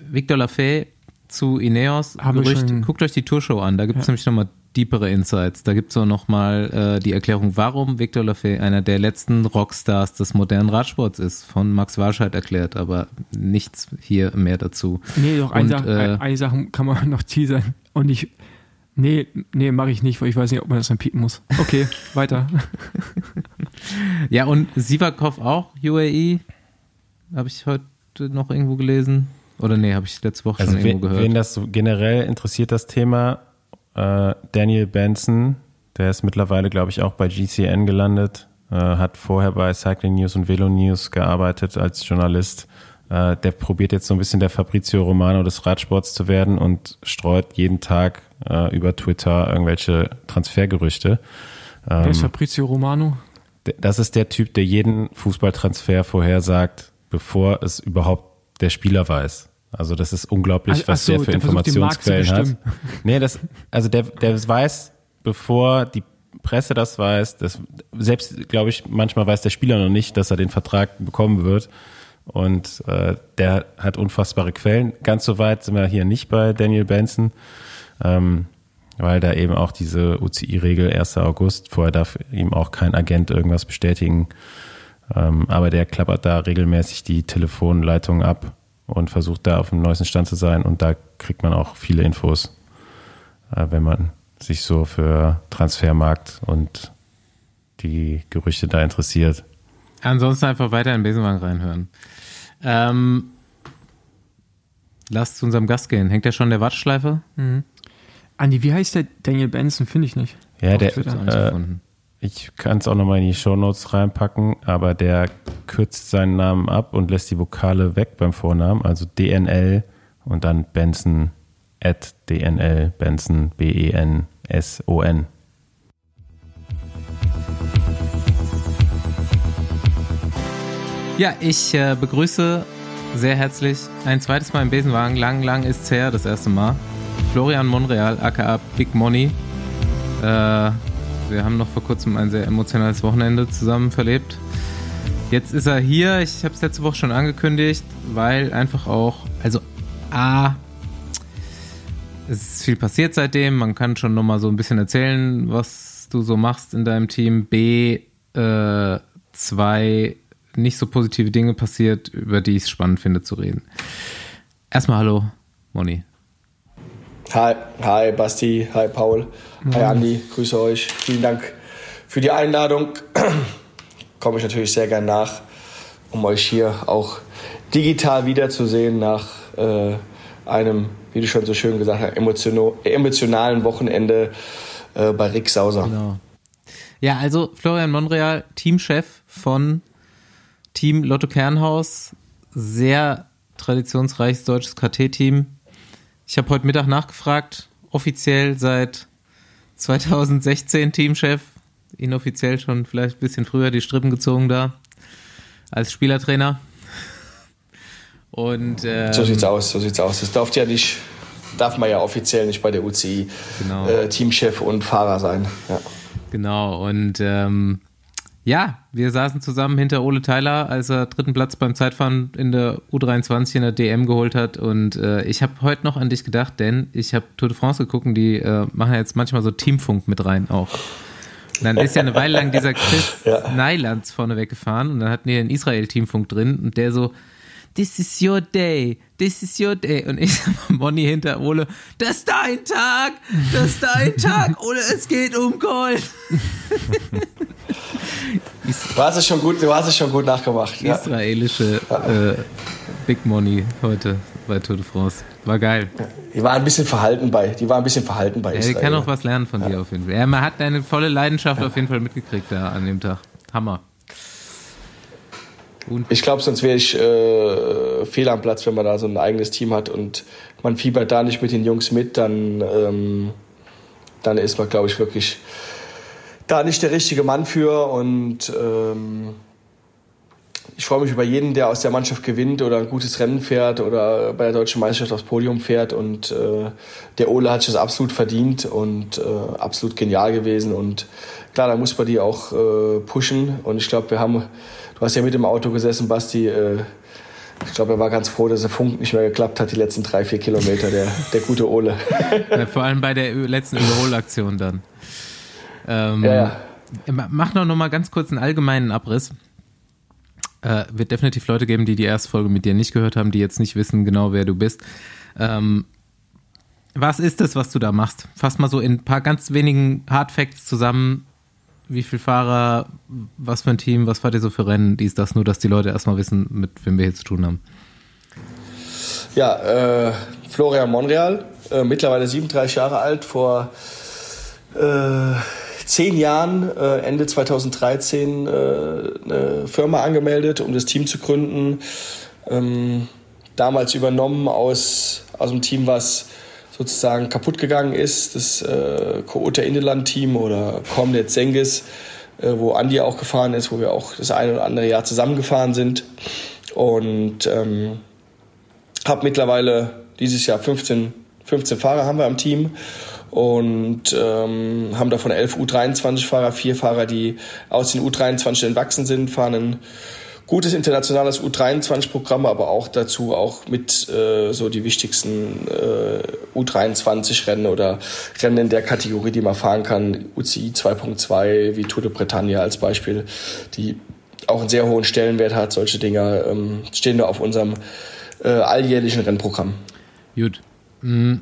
Victor Lafay zu Ineos, Gerücht, guckt euch die Tourshow an, da gibt es ja. nämlich nochmal deepere Insights, da gibt es auch nochmal äh, die Erklärung, warum Victor Lafay einer der letzten Rockstars des modernen Radsports ist, von Max Walscheid erklärt, aber nichts hier mehr dazu. Nee, doch, eine Sache, äh, Sache kann man noch teasern und ich, nee, nee, mache ich nicht, weil ich weiß nicht, ob man das dann piepen muss. Okay, weiter. Ja, und Sivakov auch, U A E, habe ich heute noch irgendwo gelesen. Oder nee, habe ich letzte Woche also schon irgendwo wen, gehört. Wen das generell interessiert, das Thema, äh, Daniel Benson, der ist mittlerweile, glaube ich, auch bei G C N gelandet, äh, hat vorher bei Cycling News und Velo News gearbeitet als Journalist. Äh, der probiert jetzt so ein bisschen der Fabrizio Romano des Radsports zu werden und streut jeden Tag äh, über Twitter irgendwelche Transfergerüchte. Ähm, Wer ist Fabrizio Romano? D- das ist der Typ, der jeden Fußballtransfer vorhersagt, bevor es überhaupt der Spieler weiß. Also das ist unglaublich, also, was so, der für der Informationsquellen hat. Nee, das, also der, der weiß, bevor die Presse das weiß, das, selbst, glaube ich, manchmal weiß der Spieler noch nicht, dass er den Vertrag bekommen wird. und äh, der hat unfassbare Quellen. Ganz so weit sind wir hier nicht bei Daniel Benson, ähm, weil da eben auch diese U C I-Regel ersten August, vorher darf ihm auch kein Agent irgendwas bestätigen, ähm, aber der klappert da regelmäßig die Telefonleitung ab und versucht da auf dem neuesten Stand zu sein, und da kriegt man auch viele Infos, äh, wenn man sich so für Transfermarkt und die Gerüchte da interessiert. Ansonsten einfach weiter in Besenwagen reinhören. Ähm, lass zu unserem Gast gehen. Hängt der schon in der Wattschleife? Mhm. Andi, wie heißt der Daniel Benson? Finde ich nicht. Ja, der, äh, ich kann es auch nochmal in die Shownotes reinpacken, aber der kürzt seinen Namen ab und lässt die Vokale weg beim Vornamen, also D N L und dann Benson at D N L Benson, B E N S O N. Ja, ich äh, begrüße sehr herzlich ein zweites Mal im Besenwagen. Lang, lang ist's her, das erste Mal. Florian Monreal, aka Big Money. Äh, wir haben noch vor kurzem ein sehr emotionales Wochenende zusammen verlebt. Jetzt ist er hier. Ich habe es letzte Woche schon angekündigt, weil einfach auch, also A, es ist viel passiert seitdem. Man kann schon nochmal so ein bisschen erzählen, was du so machst in deinem Team. B, äh, zwei... nicht so positive Dinge passiert, über die ich es spannend finde zu reden. Erstmal hallo, Moni. Hi, hi Basti, hi Paul, hi Andi, grüße euch. Vielen Dank für die Einladung. Komme ich natürlich sehr gern nach, um euch hier auch digital wiederzusehen nach äh, einem, wie du schon so schön gesagt hast, emotional, emotionalen Wochenende äh, bei Rixhauser. Genau. Ja, also Florian Monreal, Teamchef von Team Lotto Kern-Haus, sehr traditionsreiches deutsches K T-Team. Ich habe heute Mittag nachgefragt, offiziell seit zweitausendsechzehn Teamchef, inoffiziell schon vielleicht ein bisschen früher die Strippen gezogen da, als Spielertrainer. Und, ähm, so sieht's aus, so sieht's aus. Das darf ja nicht, darf man ja offiziell nicht bei der U C I genau. äh, Teamchef und Fahrer sein. Ja. Genau, und ähm, ja, wir saßen zusammen hinter Ole Tyler, als er dritten Platz beim Zeitfahren in der U dreiundzwanzig in der D M geholt hat, und äh, ich habe heute noch an dich gedacht, denn ich habe Tour de France geguckt und die äh, machen jetzt manchmal so Teamfunk mit rein auch. Und dann ist ja eine Weile lang dieser Chris ja. Nylands vorne weggefahren und dann hatten die den Israel-Teamfunk drin und der so, this is your day, this is your day. Und ich sag mal, Moni hinter Ole, das ist dein Tag, das ist dein Tag, Ole, es geht um Gold. Du hast es schon gut, du hast es schon gut nachgemacht. Ja. Israelische äh, Big Money heute bei Tour de France. War geil. Die war ein bisschen verhalten bei, die war ein bisschen verhalten bei ja, Israel. Ich kann auch was lernen von ja. dir auf jeden Fall. Ja, man hat deine volle Leidenschaft ja. auf jeden Fall mitgekriegt da an dem Tag. Hammer. Und ich glaube, sonst wäre ich äh, fehl am Platz, wenn man da so ein eigenes Team hat und man fiebert da nicht mit den Jungs mit, dann, ähm, dann ist man, glaube ich, wirklich da nicht der richtige Mann für, und ähm, ich freue mich über jeden, der aus der Mannschaft gewinnt oder ein gutes Rennen fährt oder bei der Deutschen Meisterschaft aufs Podium fährt, und äh, der Ole hat es absolut verdient und äh, absolut genial gewesen, und klar, da muss man die auch äh, pushen, und ich glaube, wir haben, du hast ja mit im Auto gesessen, Basti, äh, ich glaube, er war ganz froh, dass der Funk nicht mehr geklappt hat, die letzten drei, vier Kilometer, der, der gute Ole. Ja, vor allem bei der letzten Überholaktion dann. Ähm, ja, ja. Mach noch, noch mal ganz kurz einen allgemeinen Abriss. Äh, wird definitiv Leute geben, die die erste Folge mit dir nicht gehört haben, die jetzt nicht wissen genau, wer du bist. Ähm, was ist das, was du da machst? Fass mal so in ein paar ganz wenigen Hardfacts zusammen. Wie viele Fahrer, was für ein Team, was fahrt ihr so für Rennen? Dies, das, nur dass die Leute erstmal wissen, mit wem wir hier zu tun haben. Ja, äh, Florian Monreal, äh, mittlerweile siebenunddreißig Jahre alt, vor Äh, zehn Jahren, äh, Ende zweitausenddreizehn, äh, eine Firma angemeldet, um das Team zu gründen. Ähm, damals übernommen aus, aus dem Team, was sozusagen kaputt gegangen ist, das äh, Koota Indeland-Team oder Comnet Zengis, äh, wo Andi auch gefahren ist, wo wir auch das ein oder andere Jahr zusammengefahren sind. Und ähm, habe mittlerweile dieses Jahr fünfzehn Fahrer haben wir am Team. Und ähm, haben davon elf U dreiundzwanzig-Fahrer, vier Fahrer, die aus den U dreiundzwanzig entwachsen sind, fahren einen gutes internationales U dreiundzwanzig-Programm, aber auch dazu auch mit äh, so die wichtigsten äh, U dreiundzwanzig-Rennen oder Rennen in der Kategorie, die man fahren kann. U C I zwei Punkt zwei wie Tour de Bretagne als Beispiel, die auch einen sehr hohen Stellenwert hat. Solche Dinger ähm, stehen da auf unserem äh, alljährlichen Rennprogramm. Gut. Mhm.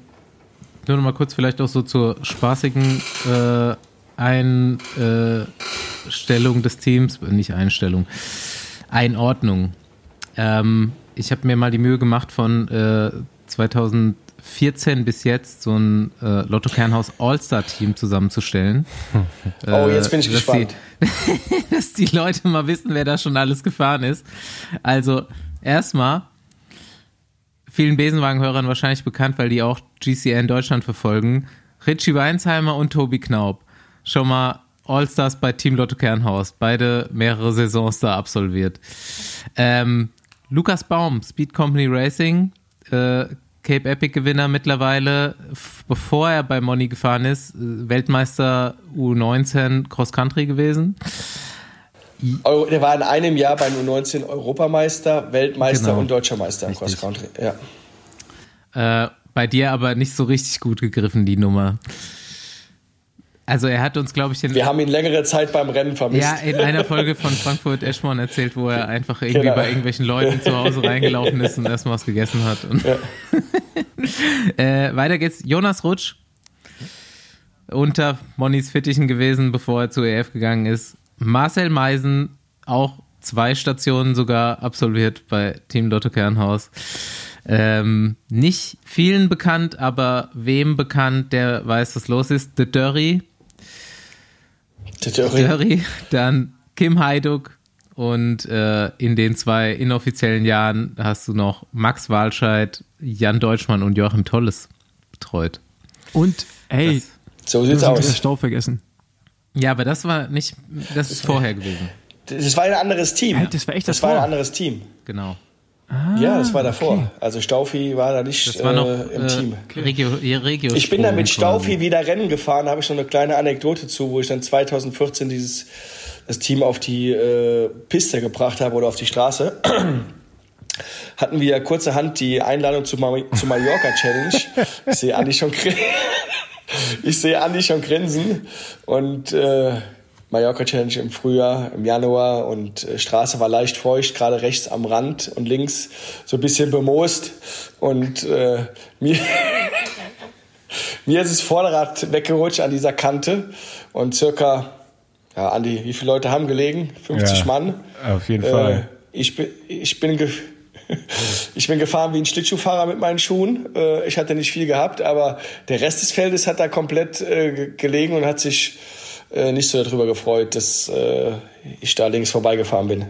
Nur noch mal kurz vielleicht auch so zur spaßigen äh, Einstellung des Teams, nicht Einstellung, Einordnung. Ähm, ich habe mir mal die Mühe gemacht, von äh, zweitausendvierzehn bis jetzt so ein äh, Lotto Kern-Haus All-Star-Team zusammenzustellen. Oh, jetzt bin ich äh, dass gespannt. Die, dass die Leute mal wissen, wer da schon alles gefahren ist. Also erstmal vielen Besenwagenhörern wahrscheinlich bekannt, weil die auch G C N Deutschland verfolgen. Richie Weinsheimer und Tobi Knaub. Schon mal Allstars bei Team Lotto Kern-Haus. Beide mehrere Saisons da absolviert. Ähm, Lukas Baum, Speed Company Racing, äh, Cape Epic Gewinner mittlerweile, f- bevor er bei Moni gefahren ist, Weltmeister U neunzehn Cross Country gewesen. Er war in einem Jahr beim U neunzehn Europameister, Weltmeister, genau, und Deutscher Meister im Cross Country. Ja. Äh, bei dir aber nicht so richtig gut gegriffen, die Nummer. Also er hat uns, glaube ich... Den Wir haben ihn längere Zeit beim Rennen vermisst. Ja, in einer Folge von Frankfurt Eschborn erzählt, wo er einfach irgendwie genau. bei irgendwelchen Leuten zu Hause reingelaufen ist und erstmal was gegessen hat. Und ja. äh, weiter geht's. Jonas Rutsch, unter Monis Fittichen gewesen, bevor er zu E F gegangen ist. Marcel Meisen, auch zwei Stationen sogar absolviert bei Team Lotto Kern-Haus. Ähm, nicht vielen bekannt, aber wem bekannt, der weiß, was los ist. The Dirty. The Dirty. Dirty. Dann Kim Heiduk. Und äh, in den zwei inoffiziellen Jahren hast du noch Max Walscheid, Jan Deutschmann und Joachim Tolles betreut. Und, hey, das, so sieht's aus. Stau vergessen. Ja, aber das war nicht, das ist vorher gewesen. Das war ein anderes Team. Ja, das war echt das davor. Das war ein anderes Team. Genau. Ah, ja, das war davor. Okay. Also Stauffi war da nicht das war noch, äh, im äh, Team. Regio, Regio ich bin da mit Stauffi wieder Rennen gefahren, da habe ich noch eine kleine Anekdote zu, wo ich dann zweitausendvierzehn dieses das Team auf die äh, Piste gebracht habe oder auf die Straße. Hatten wir kurzerhand die Einladung zu Ma- zur Mallorca-Challenge. Ich sehe Andi schon grinsen. Ich sehe Andi schon grinsen. Und äh, Mallorca-Challenge im Frühjahr, im Januar, und äh, Straße war leicht feucht, gerade rechts am Rand und links so ein bisschen bemoost, und äh, mir, mir ist das Vorderrad weggerutscht an dieser Kante, und circa, ja Andi, wie viele Leute haben gelegen? fünfzig ja, Mann. Auf jeden äh, Fall. Ich bin, ich bin ge- Ich bin gefahren wie ein Schlittschuhfahrer mit meinen Schuhen. Ich hatte nicht viel gehabt, aber der Rest des Feldes hat da komplett gelegen und hat sich nicht so darüber gefreut, dass ich da links vorbeigefahren bin.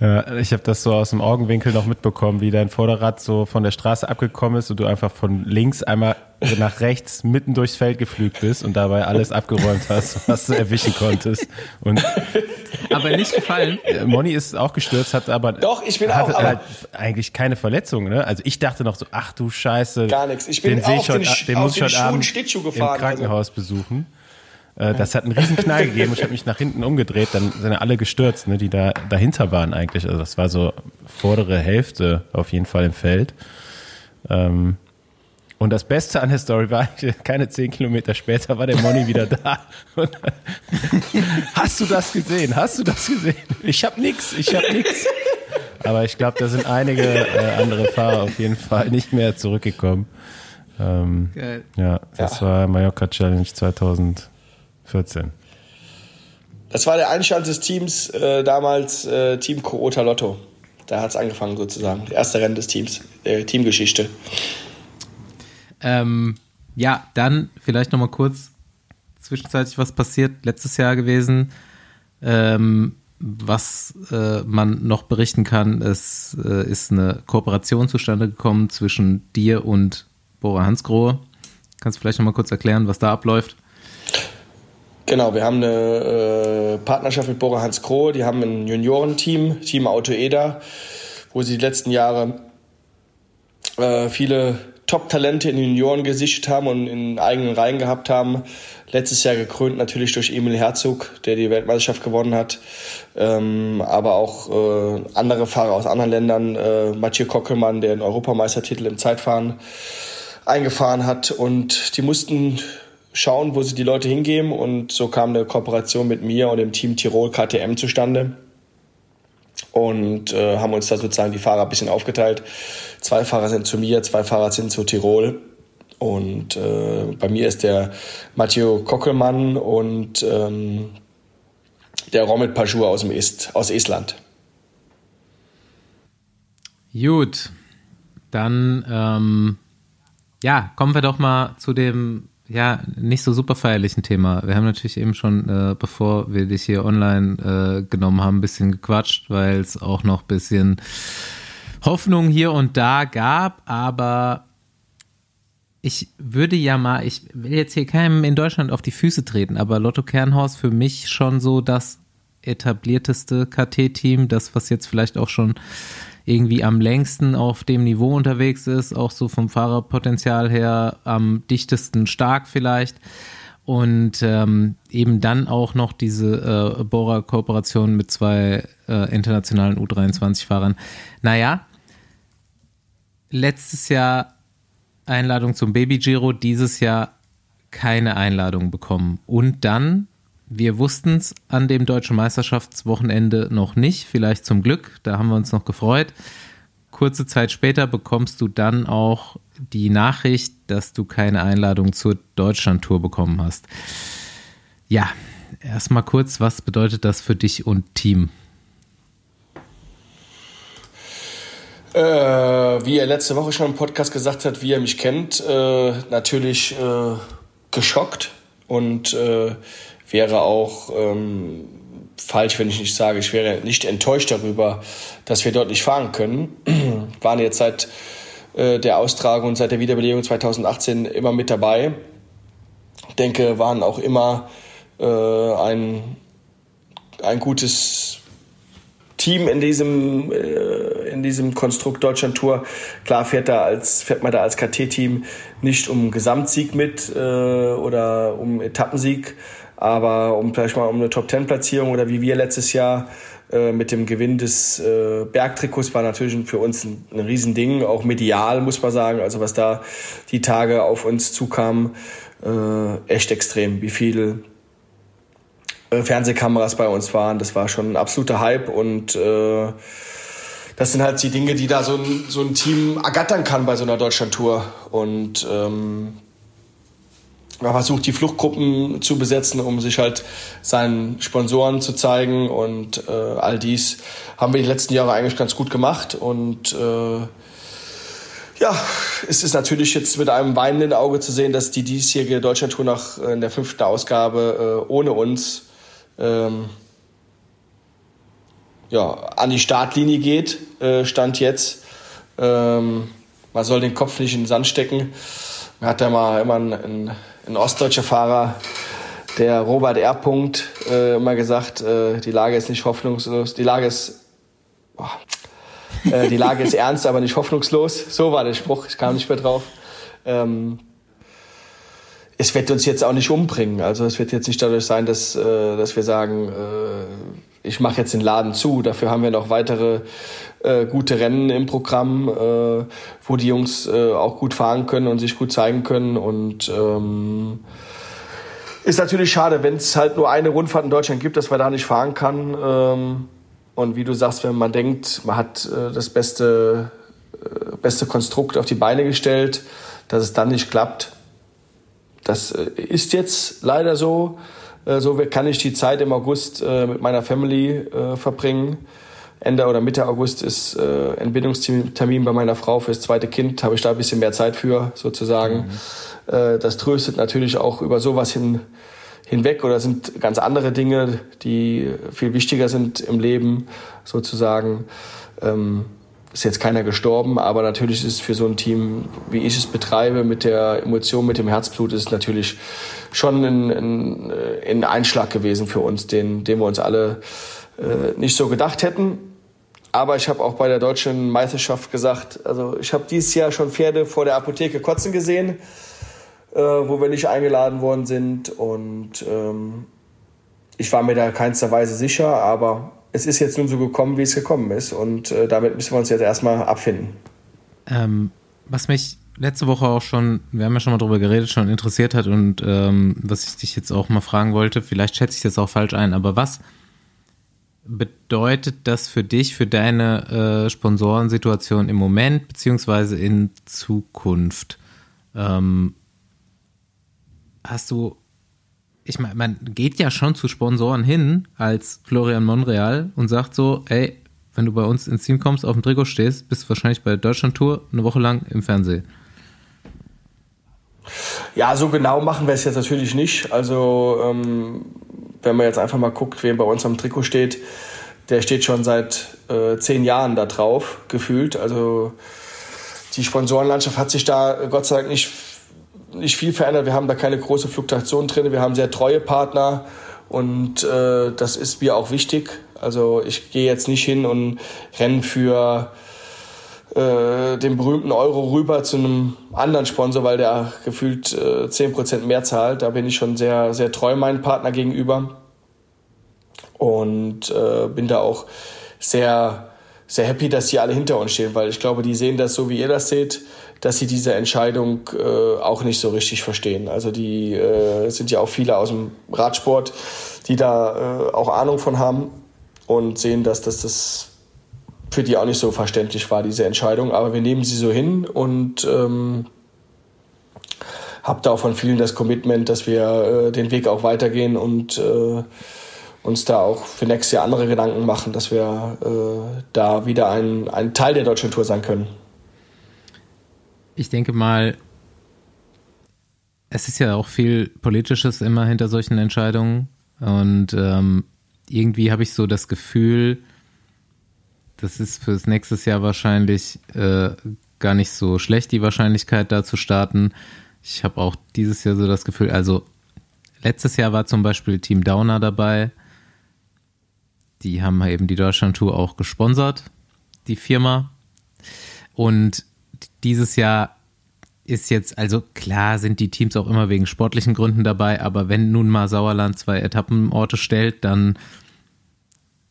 Ja, ich habe das so aus dem Augenwinkel noch mitbekommen, wie dein Vorderrad so von der Straße abgekommen ist und du einfach von links einmal nach rechts mitten durchs Feld geflügt bist und dabei alles abgeräumt hast, was du erwischen konntest. Und aber nicht gefallen. Moni ist auch gestürzt, hat aber, Doch, ich bin hatte auch, aber halt eigentlich keine Verletzung. Ne? Also ich dachte noch so, ach du Scheiße. Gar nichts. Ich bin den auch schon, den, den muss den schon Abend Schlittschuh gefahren, im Krankenhaus also. besuchen. Das hat einen riesen Knall gegeben. Ich habe mich nach hinten umgedreht, dann sind ja alle gestürzt, ne, die da dahinter waren eigentlich. Also das war so vordere Hälfte auf jeden Fall im Feld. Ähm, und das Beste an der Story war, keine zehn Kilometer später war der Moni wieder da. Und hast du das gesehen? Hast du das gesehen? Ich habe nix, ich habe nix. Aber ich glaube, da sind einige äh, andere Fahrer auf jeden Fall nicht mehr zurückgekommen. Ähm, Geil. Ja, das ja. war Mallorca Challenge zweitausendvierzehn. Das war der Einstand des Teams, äh, damals äh, Team Coota Lotto. Da hat es angefangen sozusagen. Das erste Rennen des Teams, äh, Teamgeschichte. Ähm, ja, dann vielleicht nochmal kurz zwischenzeitlich was passiert, letztes Jahr gewesen. Ähm, was äh, man noch berichten kann, es äh, ist eine Kooperation zustande gekommen zwischen dir und Bora-Hansgrohe. Kannst du vielleicht nochmal kurz erklären, was da abläuft? Genau, wir haben eine äh, Partnerschaft mit Bora-Hansgrohe. Die haben ein Juniorenteam, Team Auto Eder, wo sie die letzten Jahre äh, viele Top-Talente in den Junioren gesichtet haben und in eigenen Reihen gehabt haben. Letztes Jahr gekrönt natürlich durch Emil Herzog, der die Weltmeisterschaft gewonnen hat. Ähm, aber auch äh, andere Fahrer aus anderen Ländern. Äh, Mathieu Kockelmann, der einen Europameistertitel im Zeitfahren eingefahren hat. Und die mussten schauen, wo sie die Leute hingeben. Und so kam eine Kooperation mit mir und dem Team Tirol K T M zustande. Und äh, haben uns da sozusagen die Fahrer ein bisschen aufgeteilt. Zwei Fahrer sind zu mir, zwei Fahrer sind zu Tirol. Und äh, bei mir ist der Mathieu Kockelmann und ähm, der Romit Pajur aus dem Est, aus Estland. Gut, dann ähm, ja, kommen wir doch mal zu dem ja nicht so super feierlichen Thema. Wir haben natürlich eben schon, äh, bevor wir dich hier online äh, genommen haben, ein bisschen gequatscht, weil es auch noch ein bisschen Hoffnung hier und da gab, aber ich würde ja mal, ich will jetzt hier keinem in Deutschland auf die Füße treten, aber Lotto Kern-Haus für mich schon so das etablierteste K T-Team, das, was jetzt vielleicht auch schon irgendwie am längsten auf dem Niveau unterwegs ist, auch so vom Fahrerpotenzial her am dichtesten stark vielleicht. Und ähm, eben dann auch noch diese äh, Bora-Kooperation mit zwei äh, internationalen U dreiundzwanzig-Fahrern. Naja, letztes Jahr Einladung zum Baby-Giro, dieses Jahr keine Einladung bekommen. Und dann, wir wussten es an dem deutschen Meisterschaftswochenende noch nicht, vielleicht zum Glück, da haben wir uns noch gefreut. Kurze Zeit später bekommst du dann auch die Nachricht, dass du keine Einladung zur Deutschland Tour bekommen hast. Ja, erstmal kurz, was bedeutet das für dich und Team? Äh, wie er letzte Woche schon im Podcast gesagt hat, wie er mich kennt, äh, natürlich äh, geschockt und äh, wäre auch ähm, falsch, wenn ich nicht sage, ich wäre nicht enttäuscht darüber, dass wir dort nicht fahren können. Waren jetzt seit äh, der Austragung und seit der Wiederbelebung zweitausendachtzehn immer mit dabei. Ich denke, waren auch immer äh, ein, ein gutes Team in diesem, äh, in diesem Konstrukt Deutschland Tour. Klar fährt, da als, fährt man da als K T-Team nicht um Gesamtsieg mit äh, oder um Etappensieg, aber um vielleicht mal um eine Top-Ten-Platzierung oder wie wir letztes Jahr äh, mit dem Gewinn des äh, Bergtrikots, war natürlich für uns ein, ein Riesending, auch medial muss man sagen, also was da die Tage auf uns zukam, äh, echt extrem, wie viele äh, Fernsehkameras bei uns waren, das war schon ein absoluter Hype und äh, das sind halt die Dinge, die da so ein, so ein Team ergattern kann bei so einer Deutschland-Tour und ähm, man versucht, die Fluchtgruppen zu besetzen, um sich halt seinen Sponsoren zu zeigen. Und äh, all dies haben wir die letzten Jahre eigentlich ganz gut gemacht. Und äh, ja, es ist natürlich jetzt mit einem weinenden Auge zu sehen, dass die diesjährige Deutschlandtour nach äh, in der fünften Ausgabe äh, ohne uns ähm, ja, an die Startlinie geht, äh, Stand jetzt. Ähm, man soll den Kopf nicht in den Sand stecken. Man hat da mal immer einen, einen Ein ostdeutscher Fahrer, der Robert R. Punkt, äh, immer gesagt, äh, die Lage ist nicht hoffnungslos, die Lage ist oh, äh, die Lage ist ernst, aber nicht hoffnungslos. So war der Spruch, ich kam nicht mehr drauf. Ähm, es wird uns jetzt auch nicht umbringen. Also es wird jetzt nicht dadurch sein, dass, äh, dass wir sagen, äh, ich mache jetzt den Laden zu. Dafür haben wir noch weitere äh, gute Rennen im Programm, äh, wo die Jungs äh, auch gut fahren können und sich gut zeigen können. Und ähm, ist natürlich schade, wenn es halt nur eine Rundfahrt in Deutschland gibt, dass man da nicht fahren kann. Ähm, und wie du sagst, wenn man denkt, man hat äh, das beste, äh, beste Konstrukt auf die Beine gestellt, dass es dann nicht klappt. Das ist jetzt leider so. So kann ich die Zeit im August mit meiner Family verbringen. Ende oder Mitte August ist Entbindungstermin bei meiner Frau fürs zweite Kind. Habe ich da ein bisschen mehr Zeit für, sozusagen. Mhm. Das tröstet natürlich auch über sowas hin, hinweg. Oder sind ganz andere Dinge, die viel wichtiger sind im Leben, sozusagen. Ist jetzt keiner gestorben, aber natürlich ist es für so ein Team, wie ich es betreibe, mit der Emotion, mit dem Herzblut, ist es natürlich schon ein, ein, ein Einschlag gewesen für uns, den, den wir uns alle äh, nicht so gedacht hätten. Aber ich habe auch bei der deutschen Meisterschaft gesagt, also ich habe dieses Jahr schon Pferde vor der Apotheke kotzen gesehen, äh, wo wir nicht eingeladen worden sind. Und ähm, ich war mir da keinster Weise sicher, aber es ist jetzt nun so gekommen, wie es gekommen ist. Und äh, damit müssen wir uns jetzt erstmal abfinden. Ähm, was mich letzte Woche auch schon, wir haben ja schon mal drüber geredet, schon interessiert hat und ähm, was ich dich jetzt auch mal fragen wollte, vielleicht schätze ich das auch falsch ein, aber was bedeutet das für dich, für deine äh, Sponsorensituation im Moment beziehungsweise in Zukunft? Ähm, hast du, ich meine, man geht ja schon zu Sponsoren hin als Florian Monreal und sagt so, ey, wenn du bei uns ins Team kommst, auf dem Trikot stehst, bist du wahrscheinlich bei der Deutschland Tour eine Woche lang im Fernsehen. Ja, so genau machen wir es jetzt natürlich nicht. Also ähm wenn man jetzt einfach mal guckt, wer bei uns am Trikot steht, der steht schon seit äh, zehn Jahren da drauf, gefühlt. Also die Sponsorenlandschaft hat sich da Gott sei Dank nicht, nicht viel verändert. Wir haben da keine große Fluktuation drin. Wir haben sehr treue Partner und äh, das ist mir auch wichtig. Also ich gehe jetzt nicht hin und renne für äh, den berühmten Euro rüber zu einem anderen Sponsor, weil der gefühlt äh, zehn Prozent mehr zahlt. Da bin ich schon sehr, sehr treu meinem Partner gegenüber und äh, bin da auch sehr, sehr happy, dass die alle hinter uns stehen, weil ich glaube, die sehen das so, wie ihr das seht, dass sie diese Entscheidung äh, auch nicht so richtig verstehen. Also die äh, sind ja auch viele aus dem Radsport, die da äh, auch Ahnung von haben und sehen, dass das, das für die auch nicht so verständlich war, diese Entscheidung. Aber wir nehmen sie so hin und ähm, habe da auch von vielen das Commitment, dass wir äh, den Weg auch weitergehen und äh, uns da auch für nächstes Jahr andere Gedanken machen, dass wir äh, da wieder ein, ein Teil der deutschen Tour sein können. Ich denke mal, es ist ja auch viel Politisches immer hinter solchen Entscheidungen und ähm, irgendwie habe ich so das Gefühl, das ist fürs nächste Jahr wahrscheinlich äh, gar nicht so schlecht, die Wahrscheinlichkeit da zu starten. Ich habe auch dieses Jahr so das Gefühl, also letztes Jahr war zum Beispiel Team Downer dabei. Die haben eben die Deutschland Tour auch gesponsert, die Firma. Und dieses Jahr ist jetzt, also klar sind die Teams auch immer wegen sportlichen Gründen dabei, aber wenn nun mal Sauerland zwei Etappenorte stellt, dann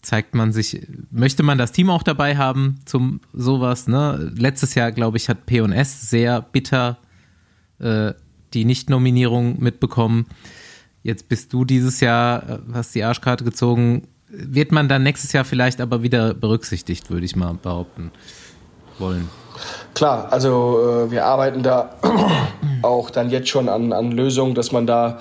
zeigt man sich, möchte man das Team auch dabei haben zum sowas, ne? Letztes Jahr, glaube ich, hat P und S sehr bitter äh, die Nicht-Nominierung mitbekommen. Jetzt bist du dieses Jahr, hast die Arschkarte gezogen. Wird man dann nächstes Jahr vielleicht aber wieder berücksichtigt, würde ich mal behaupten wollen. Klar, also äh, wir arbeiten da auch dann jetzt schon an, an Lösungen, dass man da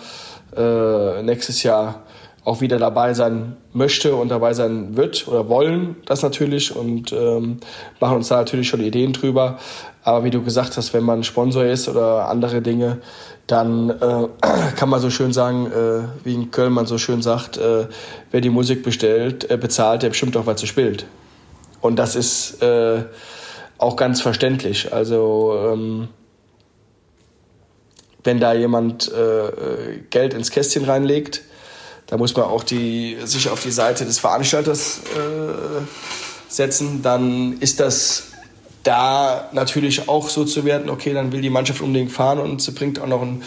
äh, nächstes Jahr auch wieder dabei sein möchte und dabei sein wird oder wollen, das natürlich, und ähm, machen uns da natürlich schon Ideen drüber. Aber wie du gesagt hast, wenn man Sponsor ist oder andere Dinge, dann äh, kann man so schön sagen, äh, wie in Köln man so schön sagt, äh, wer die Musik bestellt, äh, bezahlt, der bestimmt auch, was er spielt. Und das ist äh, auch ganz verständlich. Also ähm, wenn da jemand äh, Geld ins Kästchen reinlegt, da muss man auch die, sich auf die Seite des Veranstalters äh, setzen. Dann ist das da natürlich auch so zu werten, okay, dann will die Mannschaft unbedingt fahren und sie bringt auch noch einen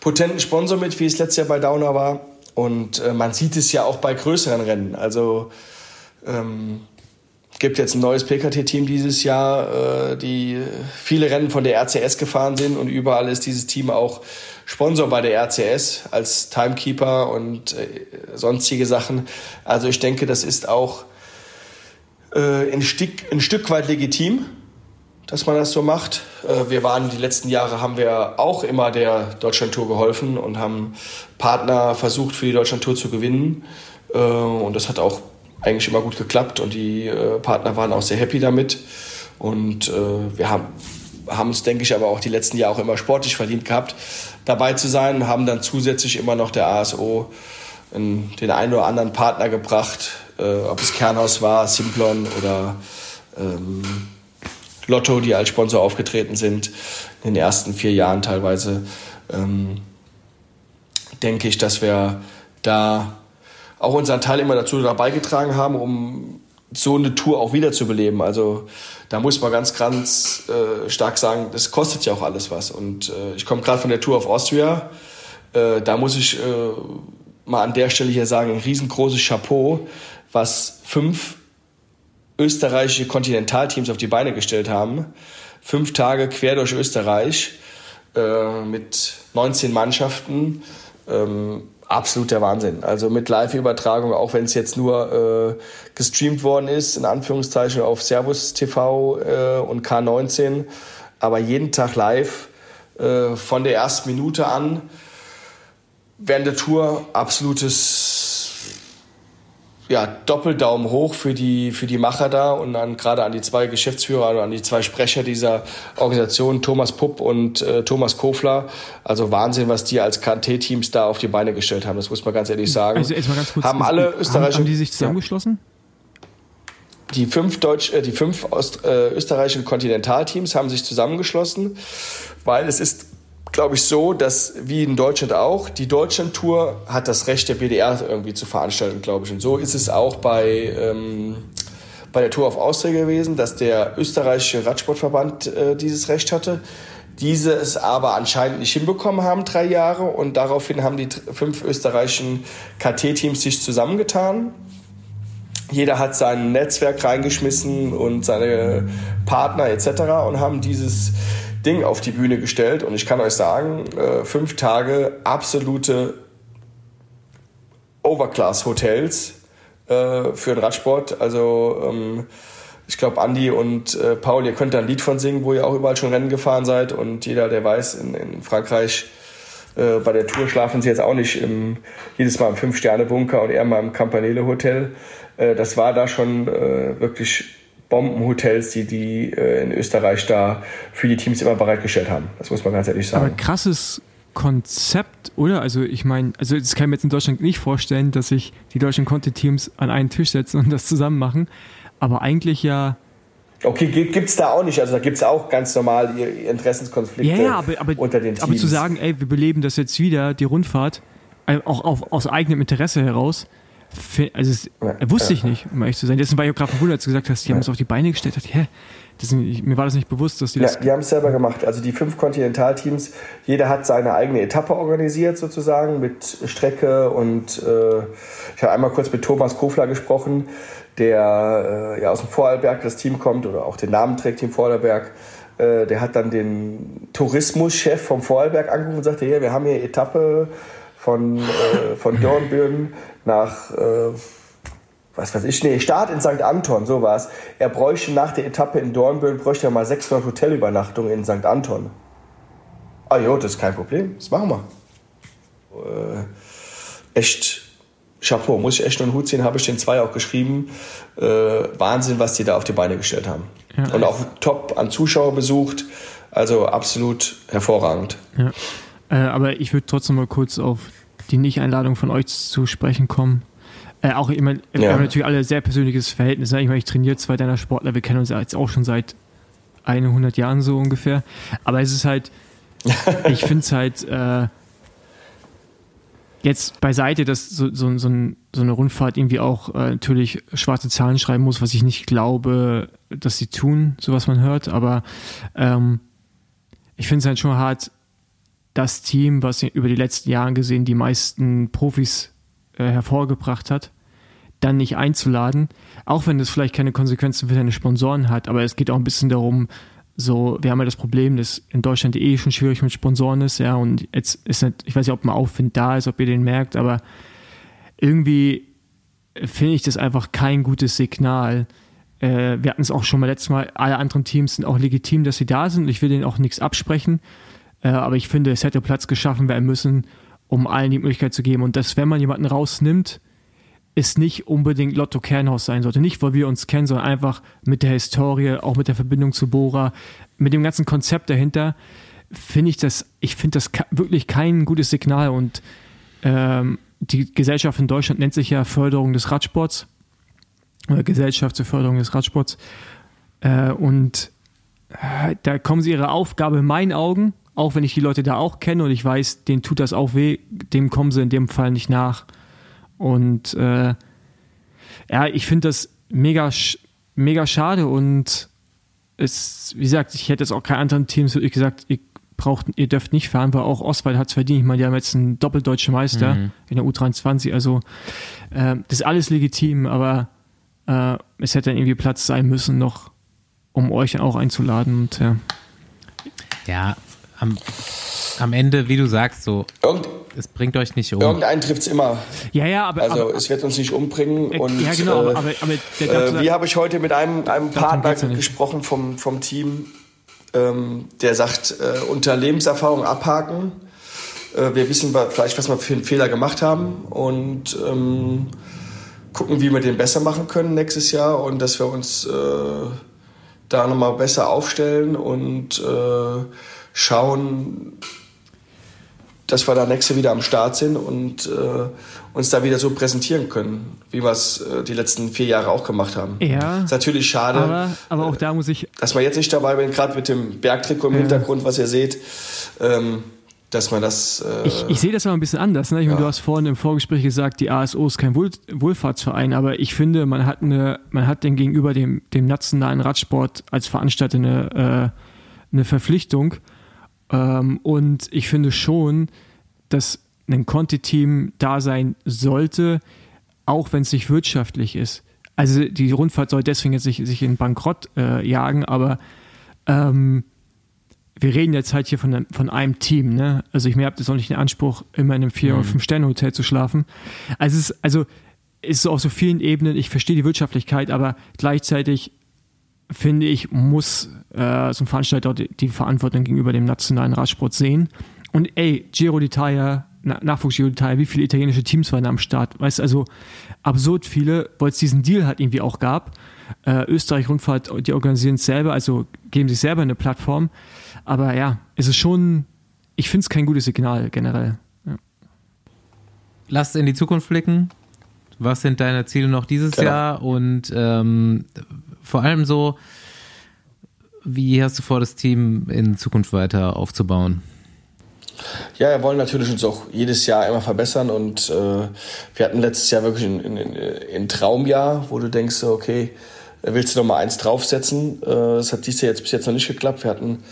potenten Sponsor mit, wie es letztes Jahr bei Downer war. Und äh, man sieht es ja auch bei größeren Rennen. Also es ähm, gibt jetzt ein neues P K T-Team dieses Jahr, äh, die viele Rennen von der R C S gefahren sind und überall ist dieses Team auch Sponsor bei der R C S als Timekeeper und äh, sonstige Sachen. Also ich denke, das ist auch äh, ein, Stück, ein Stück weit legitim, dass man das so macht. Äh, wir waren die letzten Jahre, haben wir auch immer der Deutschland Tour geholfen und haben Partner versucht, für die Deutschland Tour zu gewinnen. Äh, und das hat auch eigentlich immer gut geklappt und die äh, Partner waren auch sehr happy damit. Und äh, wir haben... haben uns, denke ich, aber auch die letzten Jahre auch immer sportlich verdient gehabt, dabei zu sein, und haben dann zusätzlich immer noch der A S O in den einen oder anderen Partner gebracht, äh, ob es Kernhaus war, Simplon oder ähm, Lotto, die als Sponsor aufgetreten sind, in den ersten vier Jahren teilweise. Ähm, denke ich, dass wir da auch unseren Teil immer dazu beigetragen haben, um so eine Tour auch wieder zu beleben. Also da muss man ganz, ganz äh, stark sagen, das kostet ja auch alles was. Und äh, ich komme gerade von der Tour auf Austria. Äh, da muss ich äh, mal an der Stelle hier sagen, ein riesengroßes Chapeau, was fünf österreichische Kontinentalteams auf die Beine gestellt haben. Fünf Tage quer durch Österreich äh, mit neunzehn Mannschaften. Ähm, absoluter Wahnsinn. Also mit Live-Übertragung, auch wenn es jetzt nur äh, gestreamt worden ist, in Anführungszeichen auf Servus T V äh, und K neunzehn. Aber jeden Tag live äh, von der ersten Minute an. Während der Tour absolutes ja, Doppeldaumen hoch für die, für die Macher da und dann gerade an die zwei Geschäftsführer oder an die zwei Sprecher dieser Organisation, Thomas Pupp und äh, Thomas Kofler. Also Wahnsinn, was die als K T-Teams da auf die Beine gestellt haben. Das muss man ganz ehrlich sagen. Also erstmal ganz kurz, haben alle Österreicher, haben die sich zusammengeschlossen? Ja, die fünf, Deutsch, äh, die fünf Ost, äh, österreichischen Kontinentalteams haben sich zusammengeschlossen, weil es ist, glaube ich, so, dass, wie in Deutschland auch, die Deutschland Tour hat das Recht, der B D R irgendwie zu veranstalten, glaube ich. Und so ist es auch bei, ähm, bei der Tour auf Austria gewesen, dass der österreichische Radsportverband äh, dieses Recht hatte. Diese es aber anscheinend nicht hinbekommen haben, drei Jahre. Und daraufhin haben die fünf österreichischen K T-Teams sich zusammengetan. Jeder hat sein Netzwerk reingeschmissen und seine Partner et cetera und haben dieses Ding auf die Bühne gestellt und ich kann euch sagen, äh, fünf Tage absolute Overclass-Hotels äh, für den Radsport. Also ähm, ich glaube, Andi und äh, Paul, ihr könnt da ein Lied von singen, wo ihr auch überall schon Rennen gefahren seid und jeder, der weiß, in, in Frankreich äh, bei der Tour schlafen sie jetzt auch nicht im, jedes Mal im Fünf-Sterne-Bunker und eher mal im Campanile-Hotel. Äh, das war da schon äh, wirklich Bombenhotels, die die äh, in Österreich da für die Teams immer bereitgestellt haben. Das muss man ganz ehrlich sagen. Aber krasses Konzept, oder? Also ich meine, also das kann ich mir jetzt in Deutschland nicht vorstellen, dass sich die deutschen Conti-Teams an einen Tisch setzen und das zusammen machen. Aber eigentlich ja... Okay, gibt's da auch nicht. Also da gibt's auch ganz normal Interessenskonflikte ja, ja, aber, aber, unter den Teams. Aber zu sagen, ey, wir beleben das jetzt wieder, die Rundfahrt, auch auf, aus eigenem Interesse heraus, also es, ja, wusste ich ja. nicht, um ehrlich zu sein. Deswegen war ich auch gerade verwundert, als du gesagt hast, die ja. haben es auf die Beine gestellt. Ich dachte, hä? Das, ich, mir war das nicht bewusst, dass die ja, das... Die haben es selber gemacht. Also die fünf Kontinentalteams, jeder hat seine eigene Etappe organisiert sozusagen mit Strecke und äh, ich habe einmal kurz mit Thomas Kofler gesprochen, der äh, ja, aus dem Vorarlberg das Team kommt oder auch den Namen trägt, Team Vorarlberg. Äh, der hat dann den Tourismuschef vom Vorarlberg angerufen und sagte, hier, wir haben hier Etappe von, äh, von Dornbirn nach, äh, was weiß ich, nee, Start in Sankt Anton, so war es. Er bräuchte nach der Etappe in Dornbirn, bräuchte er mal sechshundert Hotelübernachtungen in Sankt Anton. Ah jo, das ist kein Problem, das machen wir. Äh, echt Chapeau, muss ich echt nur einen Hut ziehen, habe ich den zwei auch geschrieben. Äh, Wahnsinn, was die da auf die Beine gestellt haben. Ja, und auch top an Zuschauer besucht, also absolut hervorragend. Ja. Äh, aber ich würde trotzdem mal kurz auf die Nicht-Einladung von euch zu sprechen kommen. Äh, auch immer, ja. Wir haben natürlich alle ein sehr persönliches Verhältnis. Ich meine, ich trainiere zwei deiner Sportler, wir kennen uns jetzt auch schon seit hundert Jahren so ungefähr. Aber es ist halt, ich finde es halt äh, jetzt beiseite, dass so, so, so, ein, so eine Rundfahrt irgendwie auch äh, natürlich schwarze Zahlen schreiben muss, was ich nicht glaube, dass sie tun, so was man hört. Aber ähm, ich finde es halt schon hart, das Team, was über die letzten Jahre gesehen die meisten Profis äh, hervorgebracht hat, dann nicht einzuladen, auch wenn das vielleicht keine Konsequenzen für seine Sponsoren hat, aber es geht auch ein bisschen darum, so, wir haben ja das Problem, dass in Deutschland eh schon schwierig mit Sponsoren ist, ja, und jetzt ist nicht, ich weiß nicht, ob ein Aufwind da ist, ob ihr den merkt, aber irgendwie finde ich das einfach kein gutes Signal. Äh, wir hatten es auch schon mal letztes Mal, alle anderen Teams sind auch legitim, dass sie da sind und ich will denen auch nichts absprechen, aber ich finde, es hätte Platz geschaffen werden müssen, um allen die Möglichkeit zu geben. Und dass, wenn man jemanden rausnimmt, es nicht unbedingt Lotto Kern-Haus sein sollte. Nicht, weil wir uns kennen, sondern einfach mit der Historie, auch mit der Verbindung zu Bora, mit dem ganzen Konzept dahinter, finde ich das, ich finde das wirklich kein gutes Signal. Und ähm, die Gesellschaft in Deutschland nennt sich ja Förderung des Radsports, oder Gesellschaft zur Förderung des Radsports. Äh, und äh, da kommen sie ihrer Aufgabe in meinen Augen, auch wenn ich die Leute da auch kenne und ich weiß, denen tut das auch weh, dem kommen sie in dem Fall nicht nach. Und äh, ja, ich finde das mega, mega schade und es, wie gesagt, ich hätte jetzt auch keinen anderen Teams wirklich gesagt, ihr, braucht, ihr dürft nicht fahren, weil auch Oswald hat es verdient. Ich meine, die haben jetzt einen doppeldeutschen Meister mhm. in der U dreiundzwanzig, also äh, das ist alles legitim, aber äh, es hätte dann irgendwie Platz sein müssen noch, um euch auch einzuladen und ja. Ja, am, am Ende, wie du sagst, so, Irgend, es bringt euch nicht um. Irgendeinen trifft es immer. Ja, ja, aber. Also, aber, es wird uns nicht umbringen. Äh, und, ja, genau, äh, aber. aber, aber der äh, wie habe ich heute mit einem, einem Partner gesprochen vom, vom Team, ähm, der sagt, äh, unter Lebenserfahrung abhaken. Äh, wir wissen vielleicht, was wir für einen Fehler gemacht haben und ähm, gucken, wie wir den besser machen können nächstes Jahr und dass wir uns. Äh, da nochmal besser aufstellen und äh, schauen, dass wir da nächste wieder am Start sind und äh, uns da wieder so präsentieren können, wie wir es äh, die letzten vier Jahre auch gemacht haben. Ja, ist natürlich schade, aber, aber auch da muss ich... Dass wir jetzt nicht dabei sind, gerade mit dem Bergtrikot im äh, Hintergrund, was ihr seht, ähm, dass man das... Äh, ich ich sehe das mal ein bisschen anders. Ne? Ich ja. meine, du hast vorhin im Vorgespräch gesagt, die A S O ist kein Wohl, Wohlfahrtsverein, aber ich finde, man hat eine, man hat denn gegenüber dem, dem nationalen Radsport als Veranstalter eine, äh, eine Verpflichtung. Ähm, und ich finde schon, dass ein Conti-Team da sein sollte, auch wenn es nicht wirtschaftlich ist. Also die Rundfahrt soll deswegen jetzt nicht sich in Bankrott äh, jagen, aber ähm, wir reden jetzt halt hier von, von einem Team, ne? Also ich habe jetzt auch nicht den Anspruch, immer in einem vier- oder fünf-Sterne-Hotel zu schlafen. Also es ist, also ist auf so vielen Ebenen, ich verstehe die Wirtschaftlichkeit, aber gleichzeitig finde ich, muss äh, so ein Veranstalter die, die Verantwortung gegenüber dem nationalen Radsport sehen. Und ey, Giro d'Italia, Na- Nachwuchs-Giro d'Italia, wie viele italienische Teams waren am Start? Weißt du, also absurd viele, weil es diesen Deal halt irgendwie auch gab. Äh, Österreich-Rundfahrt, die organisieren es selber, also geben sich selber eine Plattform. Aber ja, es ist schon, ich finde es kein gutes Signal generell. Ja. Lasst in die Zukunft blicken. Was sind deine Ziele noch dieses genau. Jahr? Und ähm, vor allem so, wie hast du vor, das Team in Zukunft weiter aufzubauen? Ja, wir wollen natürlich uns auch jedes Jahr immer verbessern und äh, wir hatten letztes Jahr wirklich ein, ein, ein Traumjahr, wo du denkst, okay, willst du noch mal eins draufsetzen? Äh, das hat dieses Jahr jetzt bis jetzt noch nicht geklappt. Wir hatten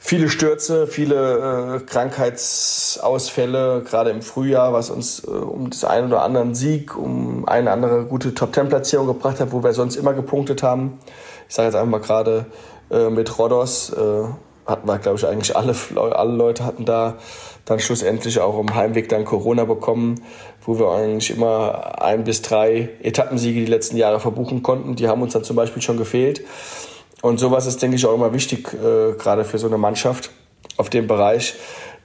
viele Stürze, viele äh, Krankheitsausfälle, gerade im Frühjahr, was uns äh, um das einen oder anderen Sieg, um eine andere gute Top-Ten-Platzierung gebracht hat, wo wir sonst immer gepunktet haben. Ich sage jetzt einfach mal gerade äh, mit Rhodos, äh, hatten wir, glaube ich, eigentlich alle, alle Leute hatten da dann schlussendlich auch im Heimweg dann Corona bekommen, wo wir eigentlich immer ein bis drei Etappensiege die letzten Jahre verbuchen konnten. Die haben uns dann zum Beispiel schon gefehlt. Und sowas ist, denke ich, auch immer wichtig, äh, gerade für so eine Mannschaft auf dem Bereich,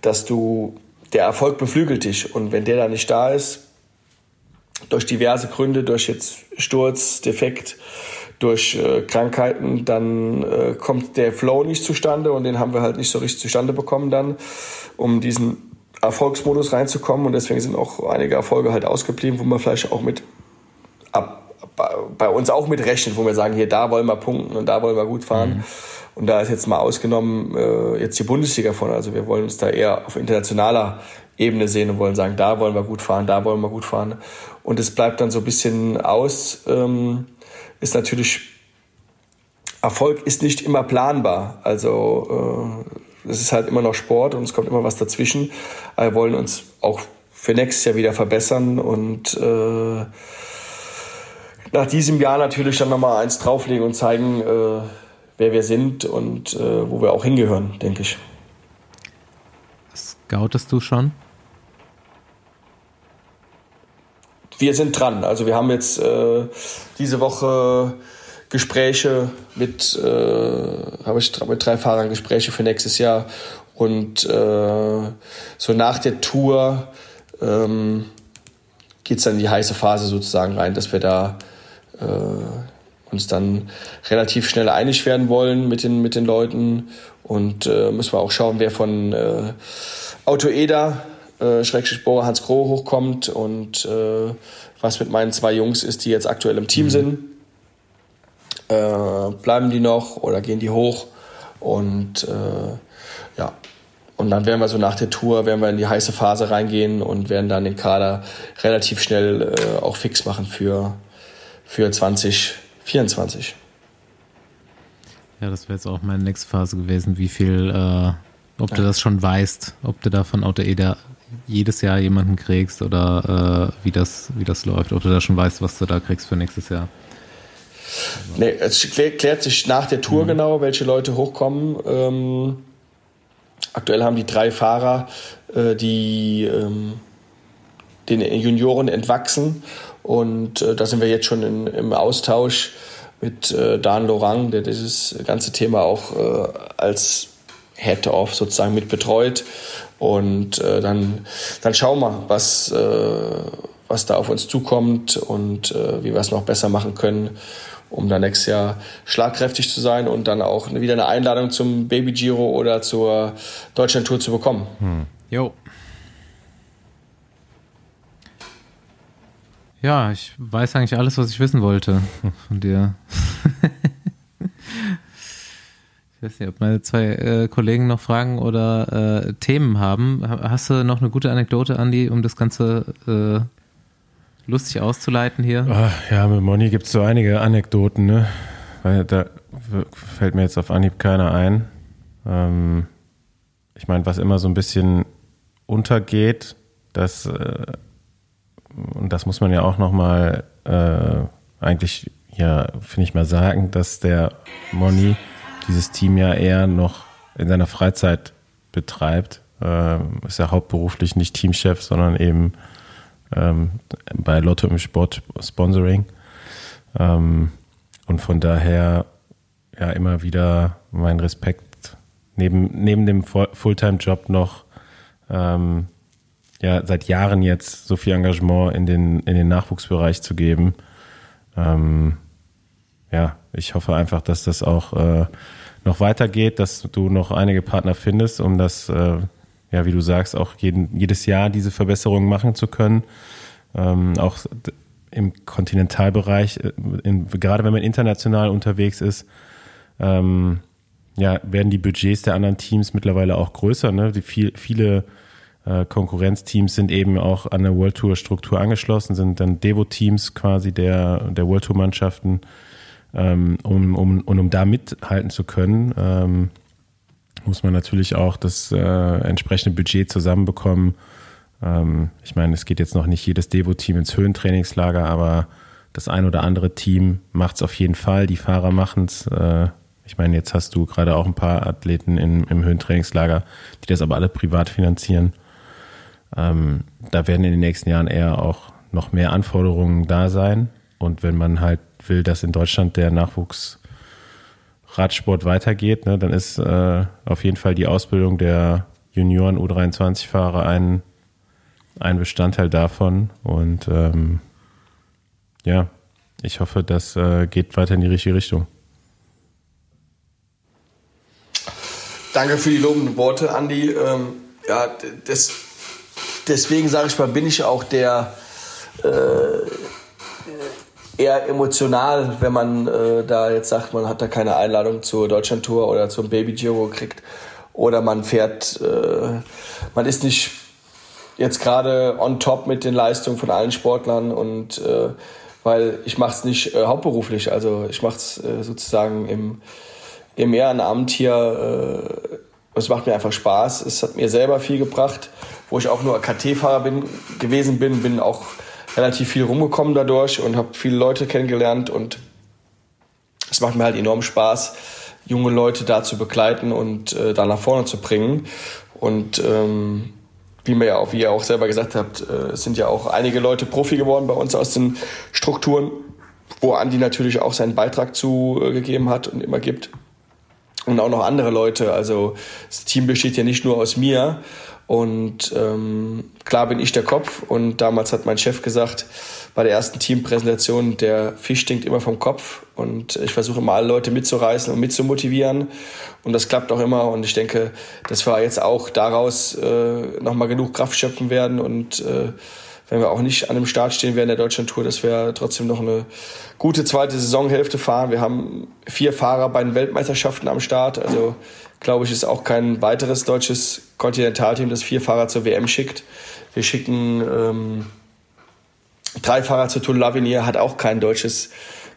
dass du, der Erfolg beflügelt dich. Und wenn der da nicht da ist, durch diverse Gründe, durch jetzt Sturz, Defekt, durch äh, Krankheiten, dann äh, kommt der Flow nicht zustande und den haben wir halt nicht so richtig zustande bekommen dann, um diesen Erfolgsmodus reinzukommen. Und deswegen sind auch einige Erfolge halt ausgeblieben, wo man vielleicht auch mit ab bei uns auch mitrechnet, wo wir sagen, hier, da wollen wir punkten und da wollen wir gut fahren. Mhm. Und da ist jetzt mal ausgenommen äh, jetzt die Bundesliga von. Also wir wollen uns da eher auf internationaler Ebene sehen und wollen sagen, da wollen wir gut fahren, da wollen wir gut fahren. Und es bleibt dann so ein bisschen aus. Ähm, ist natürlich, Erfolg ist nicht immer planbar. Also äh, es ist halt immer noch Sport und es kommt immer was dazwischen. Aber wir wollen uns auch für nächstes Jahr wieder verbessern und äh, nach diesem Jahr natürlich dann nochmal eins drauflegen und zeigen, äh, wer wir sind und äh, wo wir auch hingehören, denke ich. Scoutest du schon? Wir sind dran. Also wir haben jetzt äh, diese Woche Gespräche mit, äh, habe ich mit drei Fahrern Gespräche für nächstes Jahr und äh, so nach der Tour ähm, geht es dann in die heiße Phase sozusagen rein, dass wir da äh, uns dann relativ schnell einig werden wollen mit den, mit den Leuten. Und äh, müssen wir auch schauen, wer von äh, Auto Eder, äh, Schrägstrich Bora-Hansgrohe hochkommt und äh, was mit meinen zwei Jungs ist, die jetzt aktuell im Team mhm. sind. Äh, bleiben die noch oder gehen die hoch? Und äh, ja. Und dann werden wir so nach der Tour, werden wir in die heiße Phase reingehen und werden dann den Kader relativ schnell äh, auch fix machen für, für zwanzig vierundzwanzig. Ja, das wäre jetzt auch meine nächste Phase gewesen, wie viel, äh, ob ja. du das schon weißt, ob du da von Auto Eder jedes Jahr jemanden kriegst oder äh, wie das, wie das läuft, ob du da schon weißt, was du da kriegst für nächstes Jahr. Also. Nee, es klärt sich nach der Tour mhm. genau, welche Leute hochkommen. Ähm, aktuell haben die drei Fahrer, äh, die ähm, den Junioren entwachsen, und äh, da sind wir jetzt schon in, im Austausch mit äh, Dan Lorang, der dieses ganze Thema auch äh, als Head-Off sozusagen mit betreut. Und äh, dann, dann schauen wir, was, äh, was da auf uns zukommt und äh, wie wir es noch besser machen können, um dann nächstes Jahr schlagkräftig zu sein und dann auch wieder eine Einladung zum Baby Giro oder zur Deutschland Tour zu bekommen. Hm. Jo. Ja, ich weiß eigentlich alles, was ich wissen wollte von dir. Ich weiß nicht, ob meine zwei äh, Kollegen noch Fragen oder äh, Themen haben. Hast du noch eine gute Anekdote, Andi, um das Ganze äh, lustig auszuleiten hier? Ach, ja, mit Moni gibt es so einige Anekdoten, ne? Weil da fällt mir jetzt auf Anhieb keiner ein. Ähm, ich meine, was immer so ein bisschen untergeht, das, äh, und das muss man ja auch nochmal äh, eigentlich, ja, finde ich mal sagen, dass der Moni dieses Team ja eher noch in seiner Freizeit betreibt, ähm, ist ja hauptberuflich nicht Teamchef, sondern eben ähm, bei Lotto im Sport Sponsoring, ähm, und von daher ja immer wieder mein Respekt, neben, neben dem Fulltime-Job noch ähm, ja seit Jahren jetzt so viel Engagement in den, in den Nachwuchsbereich zu geben. Ähm, ja, ich hoffe einfach, dass das auch äh, noch weitergeht, dass du noch einige Partner findest, um das, äh, ja, wie du sagst, auch jeden, jedes Jahr diese Verbesserungen machen zu können. Ähm, auch im Kontinentalbereich, in, gerade wenn man international unterwegs ist, ähm, ja, werden die Budgets der anderen Teams mittlerweile auch größer, ne? Die viel, viele äh, Konkurrenzteams sind eben auch an der World Tour Struktur angeschlossen, sind dann Devo-Teams quasi der, der World Tour Mannschaften. Um, um, und um da mithalten zu können, ähm, muss man natürlich auch das äh, entsprechende Budget zusammenbekommen. Ähm, ich meine, es geht jetzt noch nicht jedes Devo-Team ins Höhentrainingslager, aber das ein oder andere Team macht es auf jeden Fall. Die Fahrer machen es. Äh, ich meine, jetzt hast du gerade auch ein paar Athleten in, im Höhentrainingslager, die das aber alle privat finanzieren. Ähm, da werden in den nächsten Jahren eher auch noch mehr Anforderungen da sein. Und wenn man halt will, dass in Deutschland der Nachwuchsradsport weitergeht, ne, dann ist äh, auf jeden Fall die Ausbildung der Junioren U dreiundzwanzig-Fahrer ein, ein Bestandteil davon. Und ähm, ja, ich hoffe, das äh, geht weiter in die richtige Richtung. Danke für die lobenden Worte, Andi. Ähm, ja, das, deswegen sage ich mal, bin ich auch der... Äh, eher emotional, wenn man äh, da jetzt sagt, man hat da keine Einladung zur Deutschland Tour oder zum Baby Giro gekriegt, oder man fährt, äh, man ist nicht jetzt gerade on top mit den Leistungen von allen Sportlern, und äh, weil ich mache es nicht äh, hauptberuflich, also ich mache es äh, sozusagen im, im Ehrenamt hier, äh, es macht mir einfach Spaß, es hat mir selber viel gebracht, wo ich auch nur K T-Fahrer bin, gewesen bin, bin auch relativ viel rumgekommen dadurch und habe viele Leute kennengelernt, und es macht mir halt enorm Spaß, junge Leute da zu begleiten und äh, da nach vorne zu bringen. Und ähm, wie, mir ja auch, wie ihr auch selber gesagt habt, äh, sind ja auch einige Leute Profi geworden bei uns aus den Strukturen, wo Andi natürlich auch seinen Beitrag zu äh, gegeben hat und immer gibt. Und auch noch andere Leute, also das Team besteht ja nicht nur aus mir. Und ähm, klar bin ich der Kopf, und damals hat mein Chef gesagt, bei der ersten Teampräsentation, der Fisch stinkt immer vom Kopf, und ich versuche immer alle Leute mitzureißen und mitzumotivieren, und das klappt auch immer, und ich denke, dass wir jetzt auch daraus äh, nochmal genug Kraft schöpfen werden, und äh, wenn wir auch nicht an dem Start stehen werden der Deutschland-Tour, dass wir trotzdem noch eine gute zweite Saisonhälfte fahren. Wir haben vier Fahrer bei den Weltmeisterschaften am Start, also glaube ich, ist auch kein weiteres deutsches Kontinentalteam, das vier Fahrer zur W M schickt. Wir schicken ähm, Drei Fahrer zur Tour de l'Avenir, hat auch kein deutsches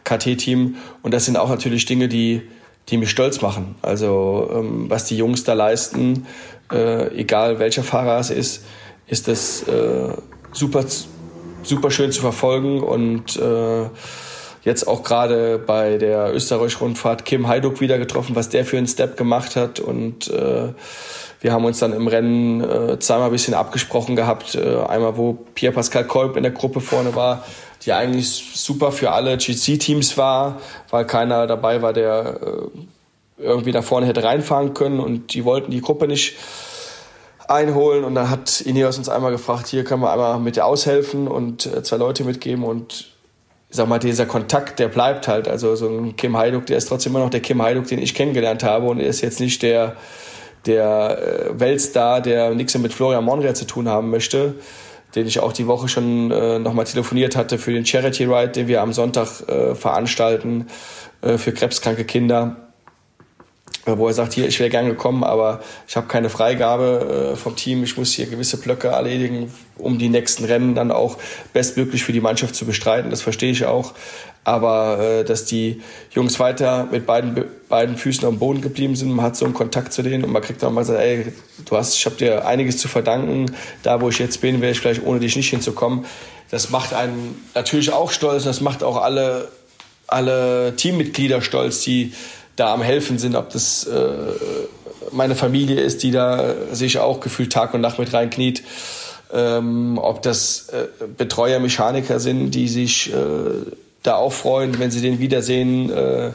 K T-Team. Und das sind auch natürlich Dinge, die, die mich stolz machen. Also ähm, was die Jungs da leisten, äh, egal welcher Fahrer es ist, ist das äh, super, super schön zu verfolgen. Und äh, jetzt auch gerade bei der Österreich-Rundfahrt Kim Heiduk wieder getroffen, was der für einen Step gemacht hat. Und äh, wir haben uns dann im Rennen äh, zweimal ein bisschen abgesprochen gehabt. Äh, einmal, wo Pierre-Pascal Kolb in der Gruppe vorne war, die eigentlich super für alle G C-Teams war, weil keiner dabei war, der äh, irgendwie da vorne hätte reinfahren können. Und die wollten die Gruppe nicht einholen. Und dann hat Ineos uns einmal gefragt, hier kann man einmal mit der aushelfen und äh, zwei Leute mitgeben. Und ich sag mal, dieser Kontakt, der bleibt halt. Also so ein Kim Heiduk, der ist trotzdem immer noch der Kim Heiduk, den ich kennengelernt habe. Und er ist jetzt nicht der, der Weltstar, der nichts mehr mit Florian Monreal zu tun haben möchte, den ich auch die Woche schon äh, nochmal telefoniert hatte für den Charity Ride, den wir am Sonntag äh, veranstalten äh, für krebskranke Kinder, wo er sagt, hier, ich wäre gern gekommen, aber ich habe keine Freigabe äh, vom Team. Ich muss hier gewisse Blöcke erledigen, um die nächsten Rennen dann auch bestmöglich für die Mannschaft zu bestreiten. Das verstehe ich auch. Aber äh, dass die Jungs weiter mit beiden, beiden Füßen am Boden geblieben sind, man hat so einen Kontakt zu denen und man kriegt dann mal gesagt, ey, du hast, ich habe dir einiges zu verdanken. Da, wo ich jetzt bin, wäre ich vielleicht ohne dich nicht hinzukommen. Das macht einen natürlich auch stolz. Das macht auch alle, alle Teammitglieder stolz, die da am Helfen sind, ob das äh, meine Familie ist, die da sich auch gefühlt Tag und Nacht mit reinkniet, ähm, ob das äh, Betreuer, Mechaniker sind, die sich äh, da auch freuen, wenn sie den wiedersehen äh, äh,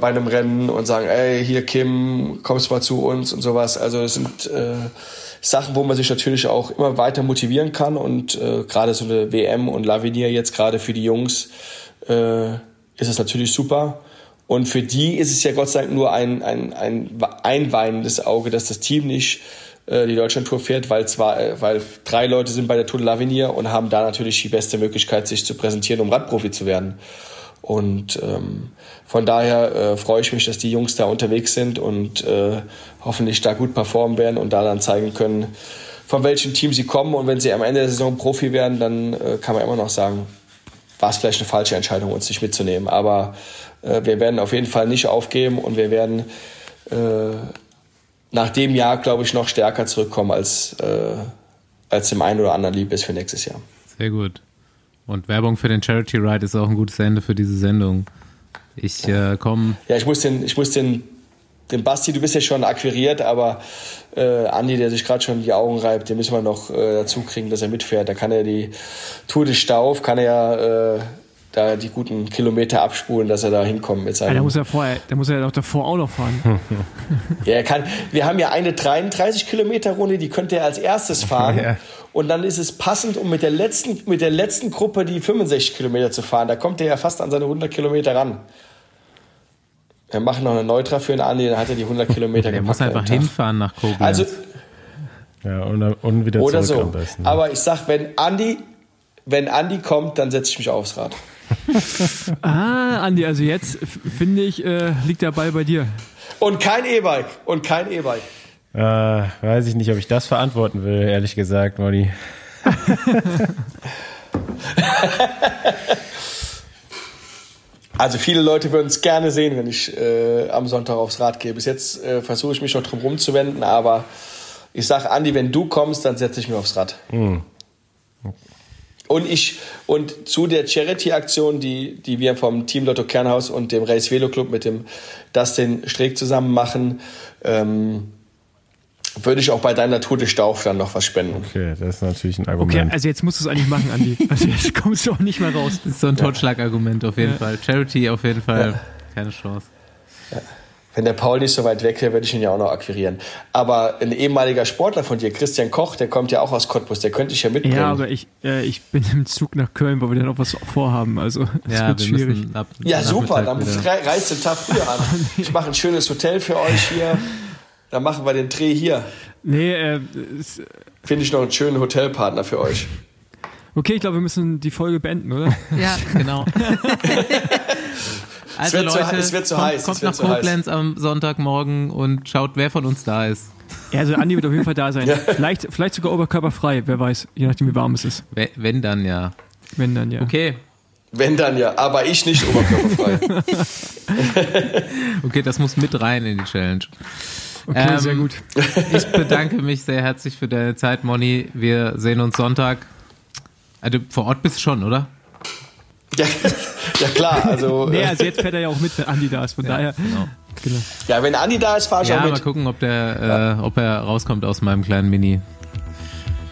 bei einem Rennen und sagen, ey, hier Kim, kommst mal zu uns und sowas. Also das sind äh, Sachen, wo man sich natürlich auch immer weiter motivieren kann und äh, gerade so eine W M und L'Avenir jetzt gerade für die Jungs äh, ist es natürlich super. Und für die ist es ja Gott sei Dank nur ein, ein, ein einweinendes Auge, dass das Team nicht äh, die Deutschland-Tour fährt, weil, zwar, weil drei Leute sind bei der Tour de l'Avenir und haben da natürlich die beste Möglichkeit, sich zu präsentieren, um Radprofi zu werden. Und ähm, von daher äh, freue ich mich, dass die Jungs da unterwegs sind und äh, hoffentlich da gut performen werden und da dann zeigen können, von welchem Team sie kommen. Und wenn sie am Ende der Saison Profi werden, dann äh, kann man immer noch sagen, war es vielleicht eine falsche Entscheidung, uns nicht mitzunehmen. Aber äh, wir werden auf jeden Fall nicht aufgeben und wir werden äh, nach dem Jahr, glaube ich, noch stärker zurückkommen, als, äh, als dem einen oder anderen lieb ist für nächstes Jahr. Sehr gut. Und Werbung für den Charity Ride ist auch ein gutes Ende für diese Sendung. Ich äh, komme... Ja, ich muss den... Ich muss den Den Basti, du bist ja schon akquiriert, aber äh, Andi, der sich gerade schon die Augen reibt, den müssen wir noch äh, dazu kriegen, dass er mitfährt. Da kann er die Tour de Stauff, kann er ja äh, da die guten Kilometer abspulen, dass er da hinkommt mit seinem. Ja, der muss ja vorher, der muss ja auch davor auch noch fahren. Ja, er kann. Wir haben ja eine dreiunddreißig Kilometer Runde, die könnte er als erstes fahren. Ja. Und dann ist es passend, um mit der letzten, mit der letzten Gruppe die fünfundsechzig Kilometer zu fahren. Da kommt er ja fast an seine hundert Kilometer ran. Wir machen noch eine Neutra für den Andi, dann hat er die hundert Kilometer gemacht. Er muss einfach hinfahren nach Koblenz. Also, ja, und, und wieder zurück so. Am besten. Aber ich sag, wenn Andi, wenn Andi kommt, dann setze ich mich aufs Rad. Ah, Andi, also jetzt, finde ich, äh, liegt der Ball bei dir. Und kein E-Bike. Und kein E-Bike. Äh, weiß ich nicht, ob ich das verantworten will, ehrlich gesagt, Moni. Also viele Leute würden es gerne sehen, wenn ich äh, am Sonntag aufs Rad gehe. Bis jetzt äh, versuche ich mich noch drum rumzuwenden, aber ich sage, Andi, wenn du kommst, dann setze ich mich aufs Rad. Mhm. Okay. Und ich und zu der Charity-Aktion, die, die wir vom Team Lotto Kern-Haus und dem Race Velo Club mit dem Dustin Streeck zusammen machen, ähm, würde ich auch bei deiner Tour de Stauff dann noch was spenden. Okay, das ist natürlich ein Argument. Okay, also jetzt musst du es eigentlich machen, Andi. Also jetzt kommst du auch nicht mehr raus. Das ist so ein Totschlagargument auf jeden ja. Fall. Charity auf jeden Fall. Ja. Keine Chance. Ja. Wenn der Paul nicht so weit weg wäre, würde ich ihn ja auch noch akquirieren. Aber ein ehemaliger Sportler von dir, Christian Koch, der kommt ja auch aus Cottbus, der könnte ich ja mitbringen. Ja, aber ich, äh, ich bin im Zug nach Köln, weil wir da noch was vorhaben. Also das ja, wird schwierig. Ab, ja, super, dann reist den Tag früher an. Ich mache ein schönes Hotel für euch hier. Dann machen wir den Dreh hier. Nee, äh, finde ich noch einen schönen Hotelpartner für euch. Okay, ich glaube, wir müssen die Folge beenden, oder? Ja, genau. Also es wird Leute, zu, es wird zu kommt, heiß. Kommt nach Koblenz am Sonntagmorgen und schaut, wer von uns da ist. Ja, also Andi wird auf jeden Fall da sein. Ja. Vielleicht, vielleicht sogar oberkörperfrei, wer weiß, je nachdem, wie warm es ist. Wenn, wenn dann, ja. Wenn dann ja. Okay. Wenn dann ja, aber ich nicht oberkörperfrei. Okay, das muss mit rein in die Challenge. Okay, ähm, sehr gut. Ich bedanke mich sehr herzlich für deine Zeit, Moni. Wir sehen uns Sonntag. Also vor Ort bist du schon, oder? Ja, ja klar. Also, nee, also jetzt fährt er ja auch mit, wenn Andi da ist, von ja, daher. Genau. Genau. Ja, wenn Andi da ist, fahr ich ja, auch mit. Ja, mal gucken, ob, der, ja. äh, ob er rauskommt aus meinem kleinen Mini.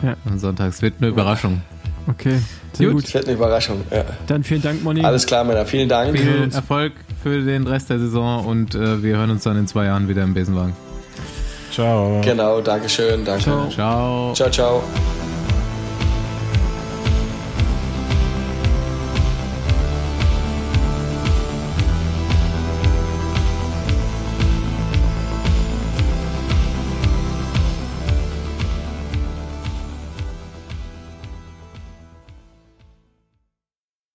Ja. Am Sonntag. Es wird eine Überraschung. Okay, sehr gut. gut. Es wird eine Überraschung, ja. Dann vielen Dank, Moni. Alles klar, Männer. Vielen Dank. Viel Erfolg für den Rest der Saison und äh, wir hören uns dann in zwei Jahren wieder im Besenwagen. Ciao. Genau, Dankeschön. Danke. Ciao. Ciao, ciao.